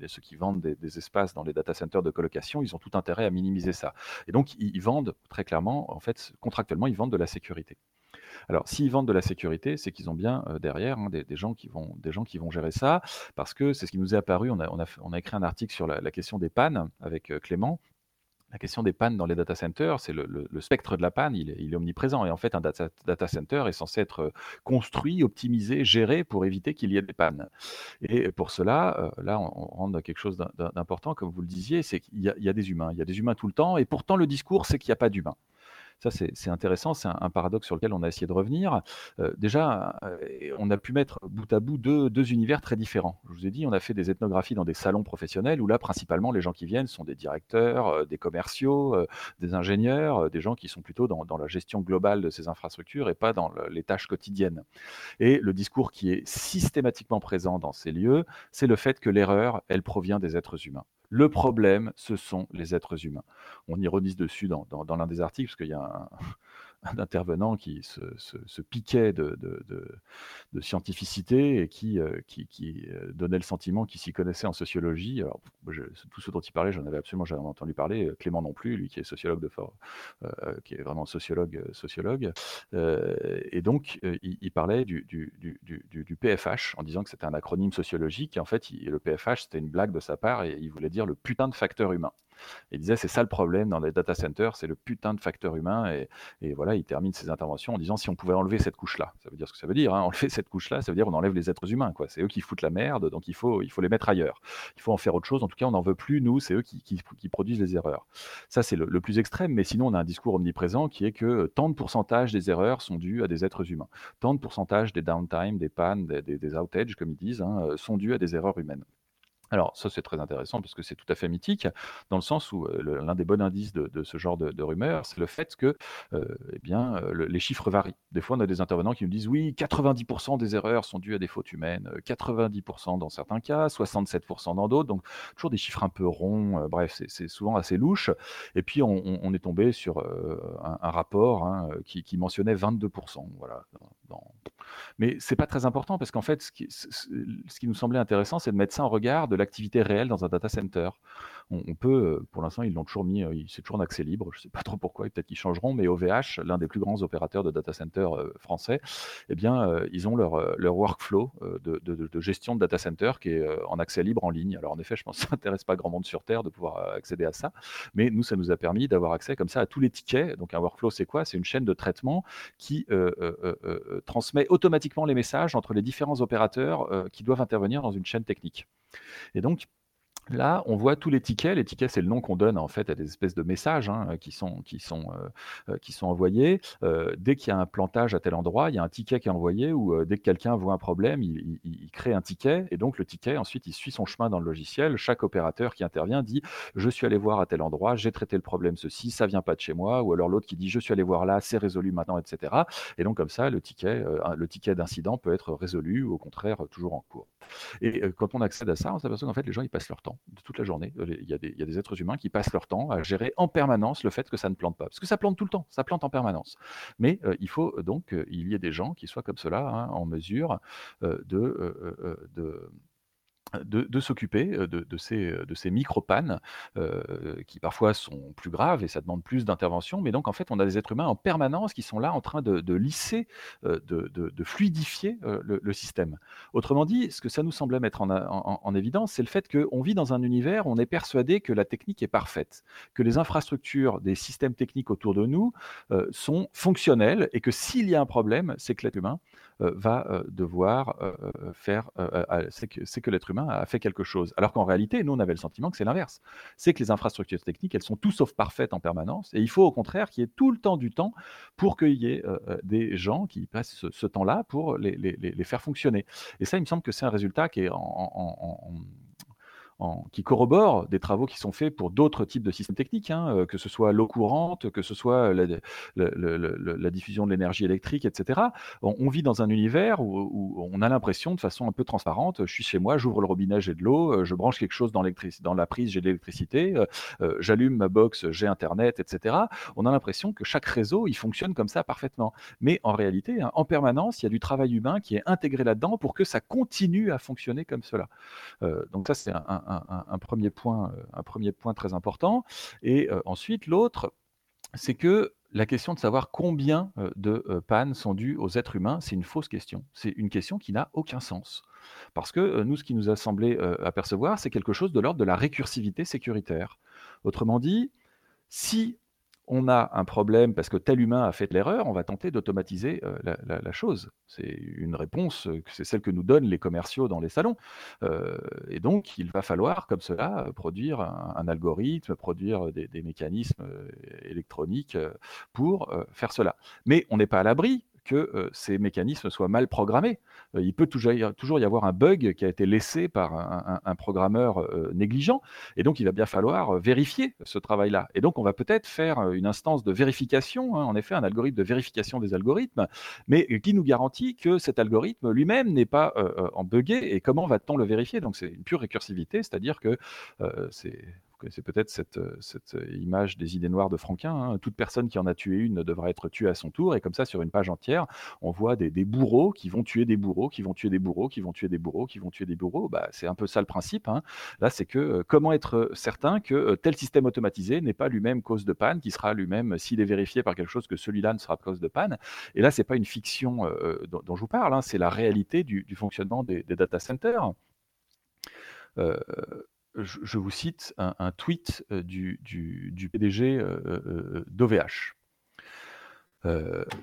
ceux qui vendent des espaces dans les data centers de colocation, ils ont tout intérêt à minimiser ça. Et donc, ils vendent très clairement, en fait, contractuellement, ils vendent de la sécurité. Alors, s'ils vendent de la sécurité, c'est qu'ils ont bien derrière, hein, des gens qui vont gérer ça, parce que c'est ce qui nous est apparu. On a écrit un article sur la question des pannes avec Clément. La question des pannes dans les data centers, c'est le spectre de la panne, il est omniprésent. Et en fait, un data center est censé être construit, optimisé, géré pour éviter qu'il y ait des pannes. Et pour cela, là, on rentre dans quelque chose d'important, comme vous le disiez, c'est qu'il y a des humains. Il y a des humains tout le temps, et pourtant, le discours, c'est qu'il n'y a pas d'humains. Ça, c'est intéressant, c'est un paradoxe sur lequel on a essayé de revenir. Déjà, on a pu mettre bout à bout deux univers très différents. Je vous ai dit, on a fait des ethnographies dans des salons professionnels où là, principalement, les gens qui viennent sont des directeurs, des commerciaux, des ingénieurs, des gens qui sont plutôt dans la gestion globale de ces infrastructures et pas dans les tâches quotidiennes. Et le discours qui est systématiquement présent dans ces lieux, c'est le fait que l'erreur, elle provient des êtres humains. Le problème, ce sont les êtres humains. On ironise dessus dans l'un des articles, parce qu'il y a un intervenant qui se piquait de scientificité et qui donnait le sentiment qu'il s'y connaissait en sociologie. Alors, tout ce dont il parlait, j'en avais absolument jamais entendu parler. Clément non plus, lui qui est sociologue qui est vraiment sociologue. Et donc, il parlait du PFH en disant que c'était un acronyme sociologique. Et en fait, le PFH, c'était une blague de sa part et il voulait dire le putain de facteur humain. Il disait, c'est ça le problème dans les data centers, c'est le putain de facteur humain. Et voilà, il termine ses interventions en disant, si on pouvait enlever cette couche-là, ça veut dire ce que ça veut dire, hein, enlever cette couche-là, ça veut dire on enlève les êtres humains, quoi. C'est eux qui foutent la merde, donc il faut les mettre ailleurs. Il faut en faire autre chose, en tout cas, on n'en veut plus, nous, c'est eux qui produisent les erreurs. Ça, c'est le plus extrême, mais sinon, on a un discours omniprésent qui est que tant de pourcentage des erreurs sont dues à des êtres humains, tant de pourcentage des downtime, des pannes, des outages, comme ils disent, hein, sont dues à des erreurs humaines. Alors, ça, c'est très intéressant parce que c'est tout à fait mythique, dans le sens où l'un des bons indices de ce genre de rumeurs, c'est le fait que les chiffres varient. Des fois, on a des intervenants qui nous disent « Oui, 90% des erreurs sont dues à des fautes humaines, 90% dans certains cas, 67% dans d'autres. » Donc, toujours des chiffres un peu ronds, bref, c'est souvent assez louche. Et puis, on est tombé sur un rapport, hein, qui mentionnait 22%. Voilà. Mais ce n'est pas très important parce qu'en fait, ce qui nous semblait intéressant, c'est de mettre ça en regard de l'activité réelle dans un data center. On peut, pour l'instant, ils l'ont toujours mis, c'est toujours en accès libre, je ne sais pas trop pourquoi, et peut-être qu'ils changeront, mais OVH, l'un des plus grands opérateurs de data center français, eh bien, ils ont leur workflow de gestion de data center qui est en accès libre en ligne. Alors, en effet, je pense que ça n'intéresse pas grand monde sur Terre de pouvoir accéder à ça, mais nous, ça nous a permis d'avoir accès comme ça à tous les tickets. Donc, un workflow, c'est quoi ? C'est une chaîne de traitement qui transmet automatiquement les messages entre les différents opérateurs qui doivent intervenir dans une chaîne technique. Et donc, Là, on voit tous les tickets. Les tickets, c'est le nom qu'on donne en fait à des espèces de messages qui sont envoyés. Dès qu'il y a un plantage à tel endroit, il y a un ticket qui est envoyé, ou dès que quelqu'un voit un problème, il crée un ticket. Et donc, le ticket, ensuite, il suit son chemin dans le logiciel. Chaque opérateur qui intervient dit « Je suis allé voir à tel endroit, j'ai traité le problème ceci, ça ne vient pas de chez moi. » Ou alors l'autre qui dit « Je suis allé voir là, c'est résolu maintenant, etc. » Et donc, comme ça, le ticket d'incident peut être résolu ou au contraire, toujours en cours. Et quand on accède à ça, on s'aperçoit qu'en fait, les gens, ils passent leur temps. De toute la journée, il y a des êtres humains qui passent leur temps à gérer en permanence le fait que ça ne plante pas, parce que ça plante tout le temps, ça plante en permanence. Mais il faut donc qu'il y ait des gens qui soient comme cela, en mesure de s'occuper de ces micro-pannes qui parfois sont plus graves et ça demande plus d'intervention. Mais donc en fait, on a des êtres humains en permanence qui sont là en train de lisser, de fluidifier le système. Autrement dit, ce que ça nous semblait mettre en évidence, c'est le fait qu'on vit dans un univers où on est persuadé que la technique est parfaite, que les infrastructures des systèmes techniques autour de nous sont fonctionnelles et que s'il y a un problème, c'est que l'être humain va devoir faire... C'est que l'être humain a fait quelque chose. Alors qu'en réalité, nous, on avait le sentiment que c'est l'inverse. C'est que les infrastructures techniques, elles sont tout sauf parfaites en permanence. Et il faut au contraire qu'il y ait tout le temps du temps pour qu'il y ait des gens qui passent ce temps-là pour les faire fonctionner. Et ça, il me semble que c'est un résultat qui est qui corrobore des travaux qui sont faits pour d'autres types de systèmes techniques, que ce soit l'eau courante, que ce soit la diffusion de l'énergie électrique, etc. On vit dans un univers où on a l'impression, de façon un peu transparente, je suis chez moi, j'ouvre le robinet, j'ai de l'eau, je branche quelque chose dans la prise, j'ai de l'électricité, j'allume ma box, j'ai Internet, etc. On a l'impression que chaque réseau, il fonctionne comme ça parfaitement. Mais en réalité, en permanence, il y a du travail humain qui est intégré là-dedans pour que ça continue à fonctionner comme cela. Donc ça, c'est un premier point très important. Et ensuite, l'autre, c'est que la question de savoir combien de pannes sont dues aux êtres humains, c'est une fausse question. C'est une question qui n'a aucun sens. Parce que nous, ce qui nous a semblé apercevoir, c'est quelque chose de l'ordre de la récursivité sécuritaire. Autrement dit, si on a un problème parce que tel humain a fait l'erreur, on va tenter d'automatiser la chose. C'est une réponse, c'est celle que nous donnent les commerciaux dans les salons. Et donc, il va falloir, comme cela, produire un algorithme, produire des mécanismes électroniques pour faire cela. Mais on n'est pas à l'abri que ces mécanismes soient mal programmés. Il peut toujours y avoir un bug qui a été laissé par un programmeur négligent, et donc il va bien falloir vérifier ce travail-là. Et donc on va peut-être faire une instance de vérification, en effet un algorithme de vérification des algorithmes, mais qui nous garantit que cet algorithme lui-même n'est pas en bugué, et comment va-t-on le vérifier ? Donc c'est une pure récursivité, c'est-à-dire que Vous connaissez peut-être cette image des idées noires de Franquin. Toute personne qui en a tué une devra être tuée à son tour. Et comme ça, sur une page entière, on voit des bourreaux qui vont tuer des bourreaux, qui vont tuer des bourreaux, qui vont tuer des bourreaux, qui vont tuer des bourreaux. Bah, c'est un peu ça le principe. Là, c'est que comment être certain que tel système automatisé n'est pas lui-même cause de panne, qui sera lui-même, s'il est vérifié par quelque chose, que celui-là ne sera cause de panne. Et là, ce n'est pas une fiction dont je vous parle. C'est la réalité du fonctionnement des data centers. Je vous cite un tweet du PDG d'OVH.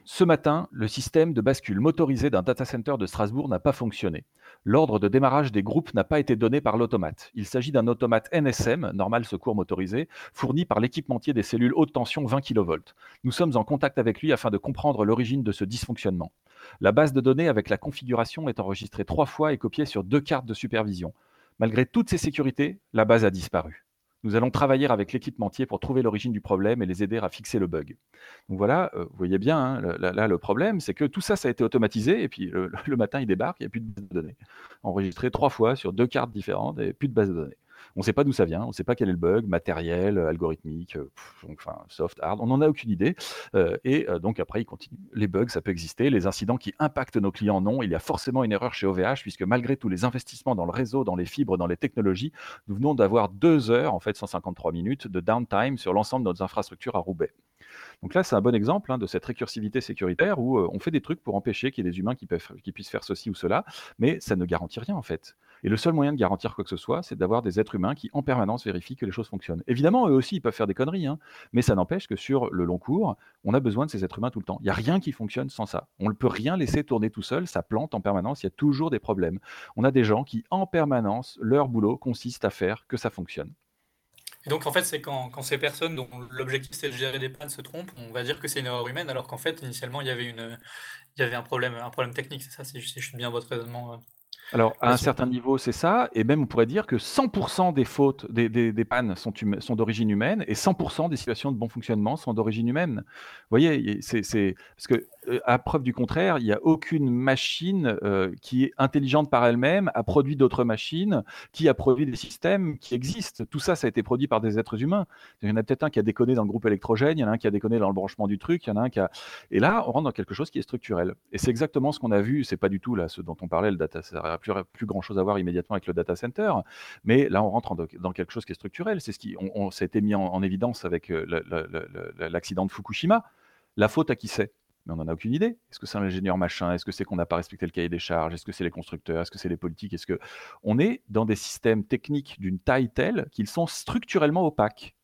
Ce matin, le système de bascule motorisé d'un data center de Strasbourg n'a pas fonctionné. L'ordre de démarrage des groupes n'a pas été donné par l'automate. Il s'agit d'un automate NSM, normal secours motorisé, fourni par l'équipementier des cellules haute tension 20 kV. Nous sommes en contact avec lui afin de comprendre l'origine de ce dysfonctionnement. La base de données avec la configuration est enregistrée 3 fois et copiée sur 2 cartes de supervision. Malgré toutes ces sécurités, la base a disparu. Nous allons travailler avec l'équipementier pour trouver l'origine du problème et les aider à fixer le bug. Donc voilà, vous voyez bien, là, le problème, c'est que tout ça, ça a été automatisé, et puis le matin, il débarque, il n'y a plus de base de données. Enregistré 3 fois sur 2 cartes différentes, et plus de base de données. On ne sait pas d'où ça vient, on ne sait pas quel est le bug, matériel, algorithmique, soft, hard, on n'en a aucune idée. Donc après, il continue. Les bugs, ça peut exister. Les incidents qui impactent nos clients, non. Il y a forcément une erreur chez OVH, puisque malgré tous les investissements dans le réseau, dans les fibres, dans les technologies, nous venons d'avoir 2 heures, en fait 153 minutes, de downtime sur l'ensemble de nos infrastructures à Roubaix. Donc là, c'est un bon exemple de cette récursivité sécuritaire où on fait des trucs pour empêcher qu'il y ait des humains qui puissent faire ceci ou cela, mais ça ne garantit rien en fait. Et le seul moyen de garantir quoi que ce soit, c'est d'avoir des êtres humains qui en permanence vérifient que les choses fonctionnent. Évidemment, eux aussi, ils peuvent faire des conneries, hein, mais ça n'empêche que sur le long cours, on a besoin de ces êtres humains tout le temps. Il n'y a rien qui fonctionne sans ça. On ne peut rien laisser tourner tout seul, ça plante en permanence, il y a toujours des problèmes. On a des gens qui, en permanence, leur boulot consiste à faire que ça fonctionne. Et donc, en fait, c'est quand ces personnes dont l'objectif, c'est de gérer des pannes, se trompent, on va dire que c'est une erreur humaine, alors qu'en fait, initialement, il y avait un problème technique, c'est ça, si je suis bien votre raisonnement. Alors, à un certain niveau, c'est ça, et même on pourrait dire que 100% des fautes, des pannes sont d'origine humaine, et 100% des situations de bon fonctionnement sont d'origine humaine. Vous voyez, parce que, à preuve du contraire, il n'y a aucune machine qui est intelligente par elle-même, a produit d'autres machines, qui a produit des systèmes qui existent. Tout ça, ça a été produit par des êtres humains. Il y en a peut-être un qui a déconné dans le groupe électrogène, il y en a un qui a déconné dans le branchement du truc, il y en a un qui a... Et là, on rentre dans quelque chose qui est structurel. Et c'est exactement ce qu'on a vu, c'est pas du tout là, ce dont on parlait, le data, ça n'a plus grand-chose à voir immédiatement avec le data center, mais là, on rentre dans quelque chose qui est structurel. C'est ce qui ça a été mis en évidence avec l'accident de Fukushima. La faute à qui c'est ? Mais on n'en a aucune idée. Est-ce que c'est un ingénieur machin ? Est-ce que c'est qu'on n'a pas respecté le cahier des charges ? Est-ce que c'est les constructeurs ? Est-ce que c'est les politiques ? Est-ce que... On est dans des systèmes techniques d'une taille telle qu'ils sont structurellement opaques.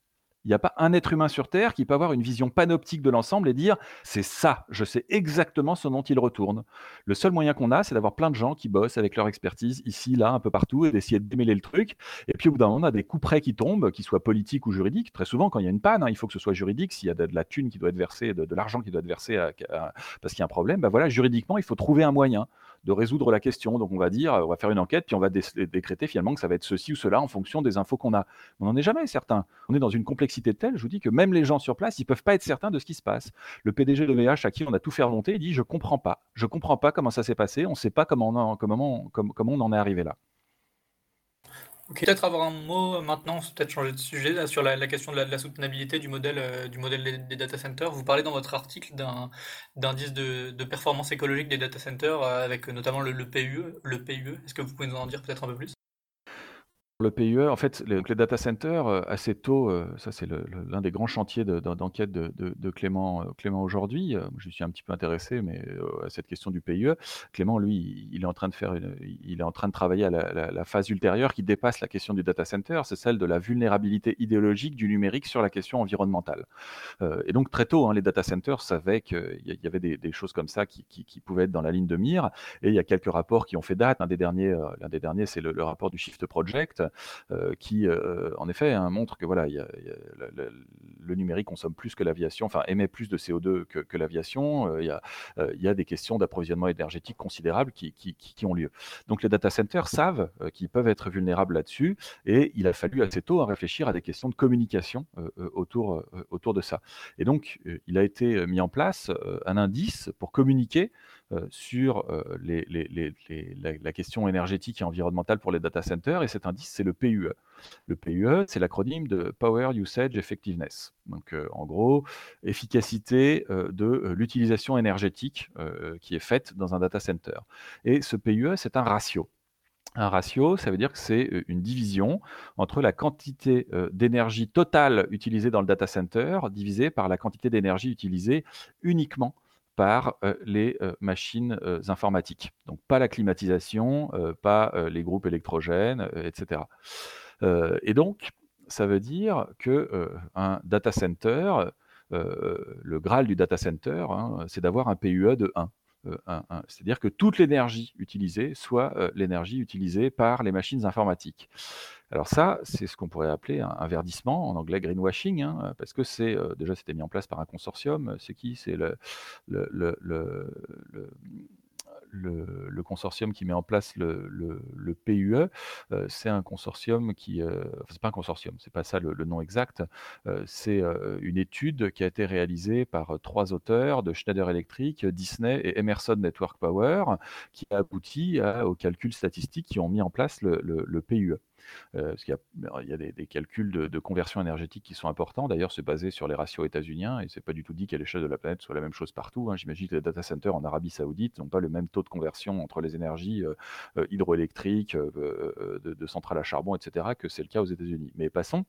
Il n'y a pas un être humain sur Terre qui peut avoir une vision panoptique de l'ensemble et dire « c'est ça, je sais exactement ce dont il retourne ». Le seul moyen qu'on a, c'est d'avoir plein de gens qui bossent avec leur expertise ici, là, un peu partout, et d'essayer de démêler le truc. Et puis au bout d'un moment, on a des coups près qui tombent, qu'ils soient politiques ou juridiques. Très souvent, quand il y a une panne, hein, il faut que ce soit juridique. S'il y a de la thune qui doit être versée, de l'argent qui doit être versé parce qu'il y a un problème, ben voilà, juridiquement, il faut trouver un moyen de résoudre la question. Donc on va dire, on va faire une enquête, puis on va décréter finalement que ça va être ceci ou cela en fonction des infos qu'on a. On n'en est jamais certain. On est dans une complexité telle, je vous dis, que même les gens sur place, ils ne peuvent pas être certains de ce qui se passe. Le PDG de l'OVH, à qui on a tout fait remonter, il dit « je ne comprends pas. Je ne comprends pas comment ça s'est passé, on ne sait pas comment on en est arrivé là ». Okay. Peut-être avoir un mot maintenant, peut-être changer de sujet là, sur la question de la soutenabilité du modèle des data centers. Vous parlez dans votre article d'un indice de performance écologique des data centers avec notamment le PUE. Est-ce que vous pouvez nous en dire peut-être un peu plus ? Le PUE, en fait, les data centers, assez tôt, ça c'est l'un des grands chantiers d'enquête de Clément aujourd'hui. Je suis un petit peu intéressé mais à cette question du PUE. Clément, lui, il est en train de travailler à la phase ultérieure qui dépasse la question du data center, c'est celle de la vulnérabilité idéologique du numérique sur la question environnementale. Et donc très tôt, hein, les data centers savaient qu'il y avait des choses comme ça qui pouvaient être dans la ligne de mire. Et il y a quelques rapports qui ont fait date. L'un des derniers, c'est le rapport du Shift Project, qui en effet montre que voilà, le numérique consomme plus que l'aviation, enfin émet plus de CO2 que l'aviation. Il y a des questions d'approvisionnement énergétique considérables qui ont lieu. Donc les data centers savent qu'ils peuvent être vulnérables là-dessus, et il a fallu assez tôt réfléchir à des questions de communication autour de ça. Et donc il a été mis en place un indice pour communiquer sur la question énergétique et environnementale pour les data centers, et cet indice, c'est le PUE. Le PUE, c'est l'acronyme de Power Usage Effectiveness. Donc, en gros, efficacité de l'utilisation énergétique qui est faite dans un data center. Et ce PUE, c'est un ratio. Un ratio, ça veut dire que c'est une division entre la quantité d'énergie totale utilisée dans le data center divisée par la quantité d'énergie utilisée uniquement par les machines informatiques. Donc pas la climatisation, pas les groupes électrogènes, etc. Et donc, ça veut dire qu'un data center, le Graal du data center, hein, c'est d'avoir un PUE de 1. C'est-à-dire que toute l'énergie utilisée soit l'énergie utilisée par les machines informatiques. Alors ça, c'est ce qu'on pourrait appeler un verdissement, en anglais greenwashing, hein, parce que c'est déjà c'était mis en place par un consortium. C'est qui ? C'est le consortium qui met en place le PUE. C'est un consortium qui... Enfin, c'est pas un consortium, c'est pas ça le nom exact. C'est une étude qui a été réalisée par 3 auteurs de Schneider Electric, Disney et Emerson Network Power, qui a abouti aux calculs statistiques qui ont mis en place le PUE. Parce qu'il y a des calculs de conversion énergétique qui sont importants. D'ailleurs, c'est basé sur les ratios états-uniens, et c'est pas du tout dit qu'à l'échelle de la planète soit la même chose partout, hein. J'imagine que les data centers en Arabie Saoudite n'ont pas le même taux de conversion entre les énergies hydroélectriques, de centrales à charbon, etc., que c'est le cas aux États-Unis. Mais passons.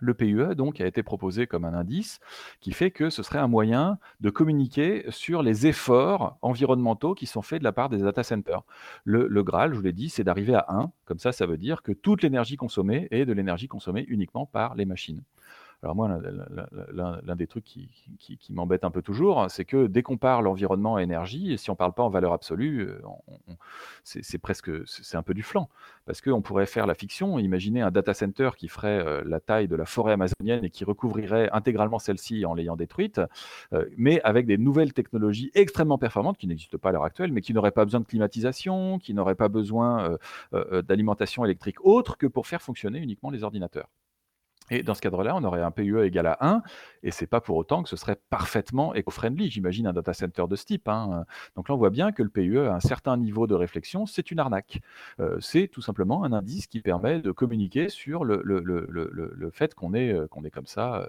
Le PUE donc a été proposé comme un indice qui fait que ce serait un moyen de communiquer sur les efforts environnementaux qui sont faits de la part des data centers. Le Graal, je vous l'ai dit, c'est d'arriver à 1. Comme ça, ça veut dire que toute l'énergie consommée est de l'énergie consommée uniquement par les machines. Alors moi, l'un des trucs qui m'embête un peu toujours, c'est que dès qu'on parle environnement à énergie, et si on ne parle pas en valeur absolue, c'est un peu du flan. Parce qu'on pourrait faire la fiction, imaginer un data center qui ferait la taille de la forêt amazonienne et qui recouvrirait intégralement celle-ci en l'ayant détruite, mais avec des nouvelles technologies extrêmement performantes qui n'existent pas à l'heure actuelle, mais qui n'auraient pas besoin de climatisation, qui n'auraient pas besoin d'alimentation électrique autre que pour faire fonctionner uniquement les ordinateurs. Et dans ce cadre-là, on aurait un PUE égal à 1, et ce n'est pas pour autant que ce serait parfaitement éco-friendly, j'imagine, un data center de ce type. Hein. Donc là, on voit bien que le PUE à un certain niveau de réflexion, c'est une arnaque. C'est tout simplement un indice qui permet de communiquer sur le fait qu'on est comme ça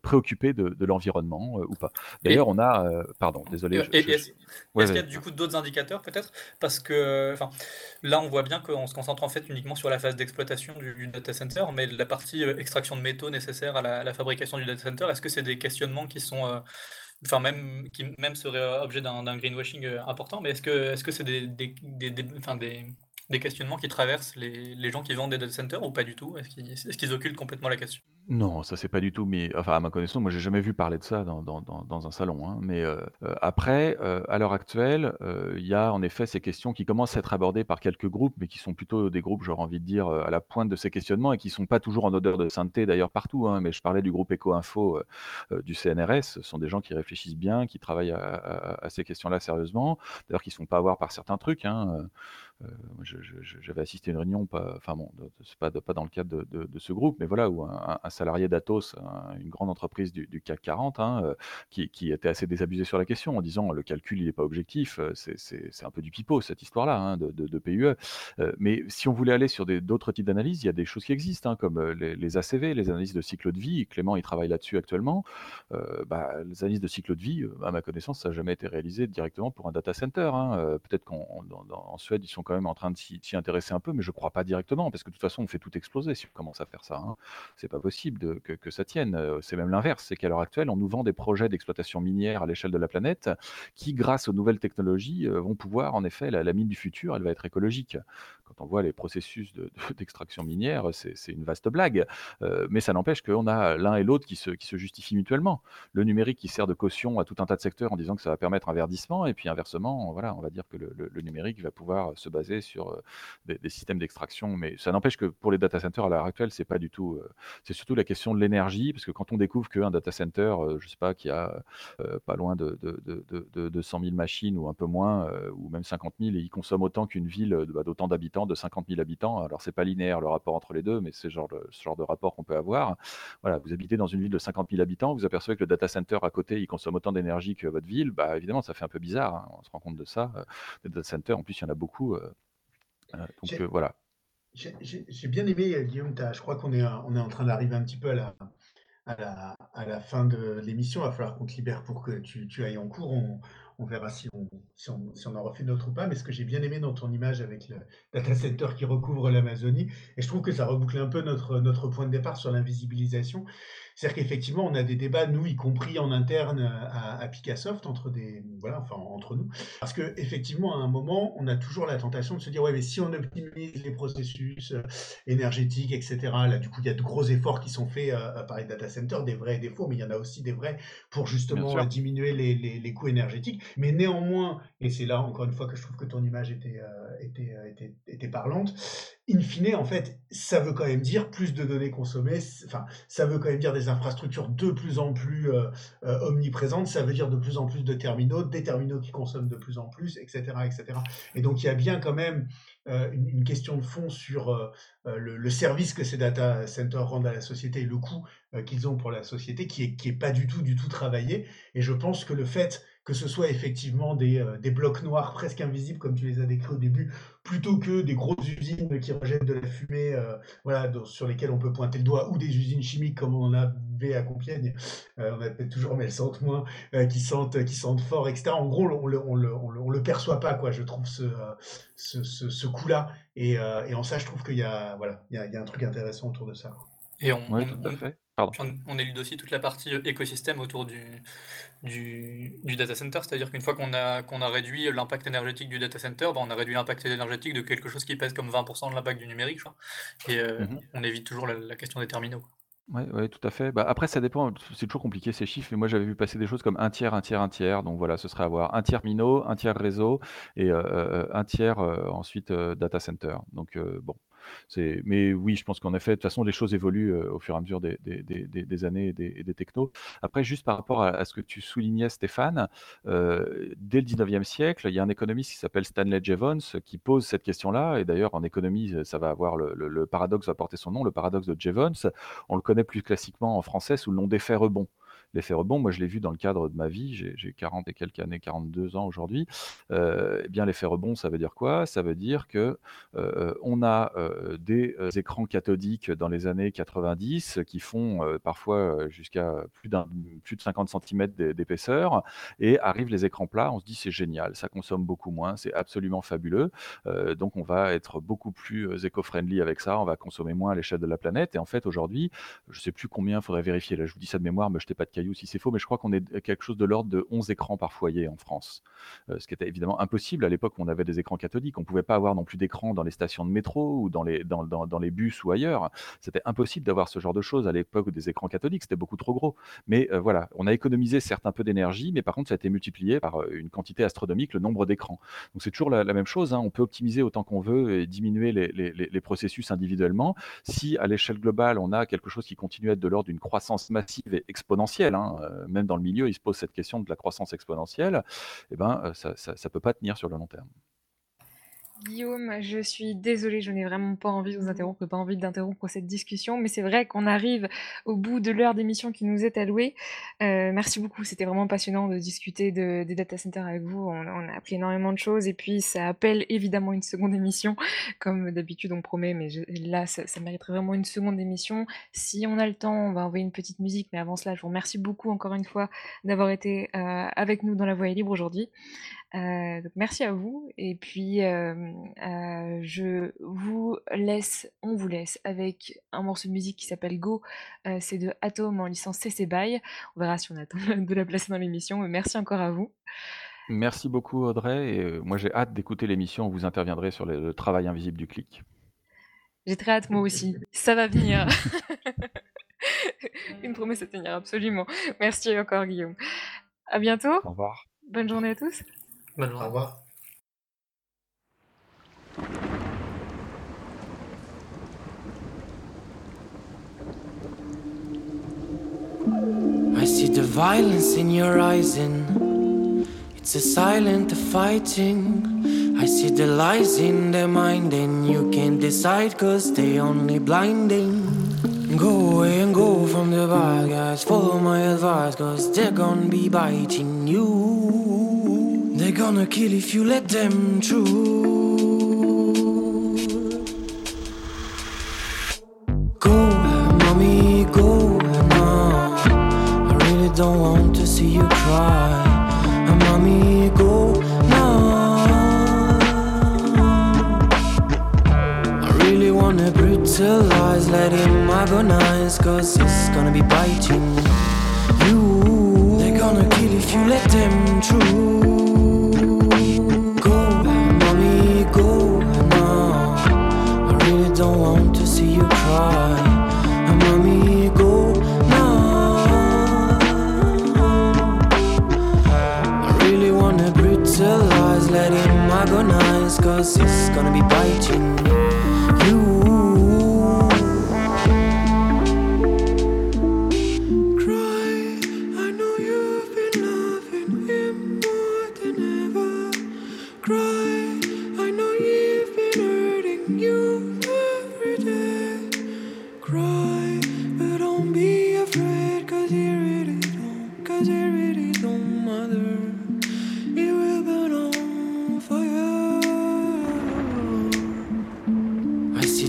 préoccupé de l'environnement ou pas. D'ailleurs, on a... Est-ce qu'il y a du coup d'autres indicateurs peut-être ? Parce que là, on voit bien qu'on se concentre en fait uniquement sur la phase d'exploitation du data center, mais la partie extraction de métaux nécessaires à la fabrication du data center, est-ce que c'est des questionnements qui sont, qui seraient objet d'un greenwashing important, mais est-ce que c'est des questionnements qui traversent les gens qui vendent des data centers ou pas du tout ? Est-ce qu'ils occultent complètement la question ? Non, ça c'est pas du tout, mais à ma connaissance, moi j'ai jamais vu parler de ça dans un salon. Hein. Mais après, à l'heure actuelle, il y a en effet ces questions qui commencent à être abordées par quelques groupes, mais qui sont plutôt des groupes, j'aurais envie de dire, à la pointe de ces questionnements et qui sont pas toujours en odeur de sainteté d'ailleurs partout. Hein. Mais je parlais du groupe Eco-Info du CNRS, ce sont des gens qui réfléchissent bien, qui travaillent à ces questions-là sérieusement, d'ailleurs qui se font pas avoir par certains trucs. Hein. J'avais assisté à une réunion, pas dans le cadre de ce groupe, mais voilà, où un salarié d'Atos, une grande entreprise du CAC 40, qui était assez désabusé sur la question en disant le calcul il n'est pas objectif, c'est un peu du pipeau cette histoire-là de PUE. Mais si on voulait aller sur d'autres types d'analyses, il y a des choses qui existent, comme les ACV, les analyses de cycle de vie. Clément, il travaille là-dessus actuellement. Les analyses de cycle de vie, à ma connaissance, ça n'a jamais été réalisé directement pour un data center. Hein. Peut-être qu'en Suède, ils sont quand même en train de s'y intéresser un peu, mais je ne crois pas directement, parce que de toute façon, on fait tout exploser si on commence à faire ça. Hein. C'est pas possible que ça tienne. C'est même l'inverse, c'est qu'à l'heure actuelle, on nous vend des projets d'exploitation minière à l'échelle de la planète qui, grâce aux nouvelles technologies, vont pouvoir, en effet, la mine du futur, elle va être écologique. Quand on voit les processus d'extraction minière, c'est une vaste blague, mais ça n'empêche qu'on a l'un et l'autre qui se justifient mutuellement. Le numérique qui sert de caution à tout un tas de secteurs en disant que ça va permettre un verdissement, et puis inversement, on va dire que le numérique va pouvoir se basé sur des systèmes d'extraction, mais ça n'empêche que pour les data centers à l'heure actuelle, c'est pas du tout. C'est surtout la question de l'énergie, parce que quand on découvre qu'un data center, je sais pas, qui a pas loin de 100 000 machines ou un peu moins, ou même 50 000, et il consomme autant qu'une ville d'autant d'habitants, de 50 000 habitants. Alors c'est pas linéaire le rapport entre les deux, mais c'est ce genre de rapport qu'on peut avoir. Voilà, vous habitez dans une ville de 50 000 habitants, vous apercevez que le data center à côté, il consomme autant d'énergie que votre ville. Bah évidemment, ça fait un peu bizarre. Hein, on se rend compte de ça. Les data centers, en plus, il y en a beaucoup. Voilà. J'ai bien aimé, Guillaume, je crois qu'on est en train d'arriver un petit peu à la fin de l'émission. Il va falloir qu'on te libère pour que tu ailles en cours. On verra si on en refait d'autres ou pas. Mais ce que j'ai bien aimé dans ton image avec le data center qui recouvre l'Amazonie, et je trouve que ça reboucle un peu notre point de départ sur l'invisibilisation, c'est-à-dire qu'effectivement, on a des débats, nous, y compris en interne à Picasoft, entre nous. Parce qu'effectivement, à un moment, on a toujours la tentation de se dire « Ouais, mais si on optimise les processus énergétiques, etc., là, du coup, il y a de gros efforts qui sont faits par les data centers, des vrais et des faux, mais il y en a aussi des vrais pour justement diminuer les coûts énergétiques. » Mais néanmoins, et c'est là, encore une fois, que je trouve que ton image était parlante, in fine, en fait, ça veut quand même dire plus de données consommées, ça veut quand même dire des infrastructures de plus en plus omniprésentes, ça veut dire de plus en plus de terminaux, des terminaux qui consomment de plus en plus, etc. Et donc, il y a bien quand même une question de fond sur le service que ces data centers rendent à la société et le coût qu'ils ont pour la société qui est pas du tout travaillé. Et je pense que le fait que ce soit effectivement des blocs noirs presque invisibles, comme tu les as décrits au début, plutôt que des grosses usines qui rejettent de la fumée sur lesquelles on peut pointer le doigt, ou des usines chimiques comme on en avait à Compiègne, on appelle toujours, mais elles sentent moins, qui sentent fort, etc. En gros, on le perçoit pas, quoi, je trouve, ce coup-là. Et en ça, je trouve qu'il y a un truc intéressant autour de ça. Et on, ouais, tout à fait. On élude aussi toute la partie écosystème autour du data center, c'est-à-dire qu'une fois qu'on a réduit l'impact énergétique du data center, on a réduit l'impact énergétique de quelque chose qui pèse comme 20% de l'impact du numérique, je crois. Et on évite toujours la question des terminaux. Oui, tout à fait. Après, ça dépend, c'est toujours compliqué ces chiffres, mais moi j'avais vu passer des choses comme un tiers. Donc voilà, ce serait avoir un tiers minot, un tiers réseau et un tiers ensuite data center. Donc bon. Mais oui, je pense qu'en effet, de toute façon, les choses évoluent au fur et à mesure des années et des technos. Après, juste par rapport à ce que tu soulignais, Stéphane, dès le 19e siècle, il y a un économiste qui s'appelle Stanley Jevons qui pose cette question-là. Et d'ailleurs, en économie, ça va avoir le paradoxe va porter son nom, le paradoxe de Jevons. On le connaît plus classiquement en français sous le nom d'effet rebond. L'effet rebond, moi je l'ai vu dans le cadre de ma vie, j'ai 40 et quelques années, 42 ans aujourd'hui. Eh bien, l'effet rebond, ça veut dire quoi ? Ça veut dire que on a des écrans cathodiques dans les années 90 qui font parfois jusqu'à plus de 50 cm d'épaisseur, et arrivent les écrans plats, on se dit c'est génial, ça consomme beaucoup moins, c'est absolument fabuleux, donc on va être beaucoup plus éco-friendly avec ça, on va consommer moins à l'échelle de la planète. Et en fait aujourd'hui, je ne sais plus combien, il faudrait vérifier, là je vous dis ça de mémoire, mais je ne t'ai pas de caillou si c'est faux, mais je crois qu'on est quelque chose de l'ordre de 11 écrans par foyer en France, ce qui était évidemment impossible à l'époque où on avait des écrans cathodiques. On ne pouvait pas avoir non plus d'écran dans les stations de métro ou dans les bus ou ailleurs. C'était impossible d'avoir ce genre de choses à l'époque où des écrans cathodiques, c'était beaucoup trop gros. Mais voilà, on a économisé certes un peu d'énergie, mais par contre ça a été multiplié par une quantité astronomique, le nombre d'écrans. Donc c'est toujours la même chose, hein. On peut optimiser autant qu'on veut et diminuer les processus individuellement. Si à l'échelle globale on a quelque chose qui continue à être de l'ordre d'une croissance massive et exponentielle, même dans le milieu, il se pose cette question de la croissance exponentielle, eh ben, ça peut pas tenir sur le long terme. Guillaume, je suis désolée, je n'ai vraiment pas envie de vous interrompre, pas envie d'interrompre cette discussion, mais c'est vrai qu'on arrive au bout de l'heure d'émission qui nous est allouée. Merci beaucoup, c'était vraiment passionnant de discuter des data centers avec vous, on a appris énormément de choses, et puis ça appelle évidemment une seconde émission, comme d'habitude on promet, mais là ça mériterait vraiment une seconde émission. Si on a le temps, on va envoyer une petite musique, mais avant cela, je vous remercie beaucoup encore une fois d'avoir été avec nous dans La Voix Libre aujourd'hui. Donc merci à vous, et puis on vous laisse avec un morceau de musique qui s'appelle Go, c'est de Atom en licence CC BY. On verra si on a de la placer dans l'émission, mais merci encore à vous. Merci beaucoup Audrey, et moi j'ai hâte d'écouter l'émission où vous interviendrez sur le travail invisible du clic. J'ai très hâte moi aussi, ça va venir. Une promesse à tenir absolument. Merci encore Guillaume, à bientôt. Au revoir. Bonne journée à tous. Bonne journée. Au revoir. I see the violence in your eyes, and it's a silent fighting. I see the lies in their mind, and you can't decide cause they only blinding. Go away and go from the bad guys, follow my advice cause they're gonna be biting you. They're gonna kill if you let them through. Go, mommy, go. Don't want to see you cry, mommy, go now. I really wanna brutalize, let him agonize, cause it's gonna be biting you. They're gonna kill if you let them through. Go, mommy, go now. I really don't want to see you cry, mommy, go. Lies, let him agonize, cause it's gonna be biting you. Cry, I know you've been loving him more than ever. Cry, I know you've been hurting you every day. Cry, but don't be afraid, cause he really don't matter.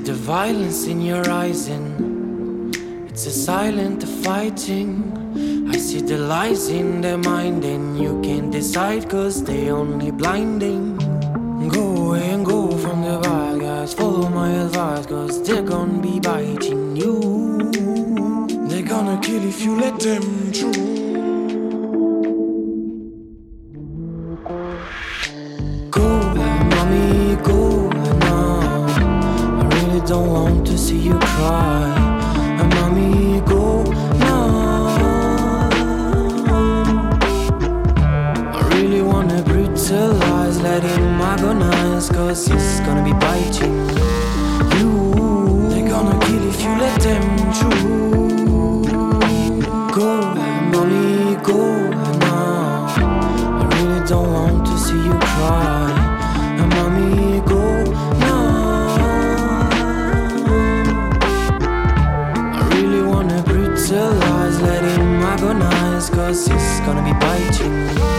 The violence in your eyes, and it's a silent fighting. I see the lies in their mind, and you can't decide cause they only blinding. Go away and go from the bad guys, follow my advice cause they're gonna be biting you. They're gonna gonna kill if you let them through. Go, mommy, go now. I really don't want to see you cry. Mommy, go now. I really wanna brutalize, let him agonize, 'cause he's gonna be biting you. They're gonna kill if you let them through. Go, mommy, go now. I really don't want to see you cry. Mommy, go now. I really wanna brutalize, let him agonize, 'cause he's gonna be biting.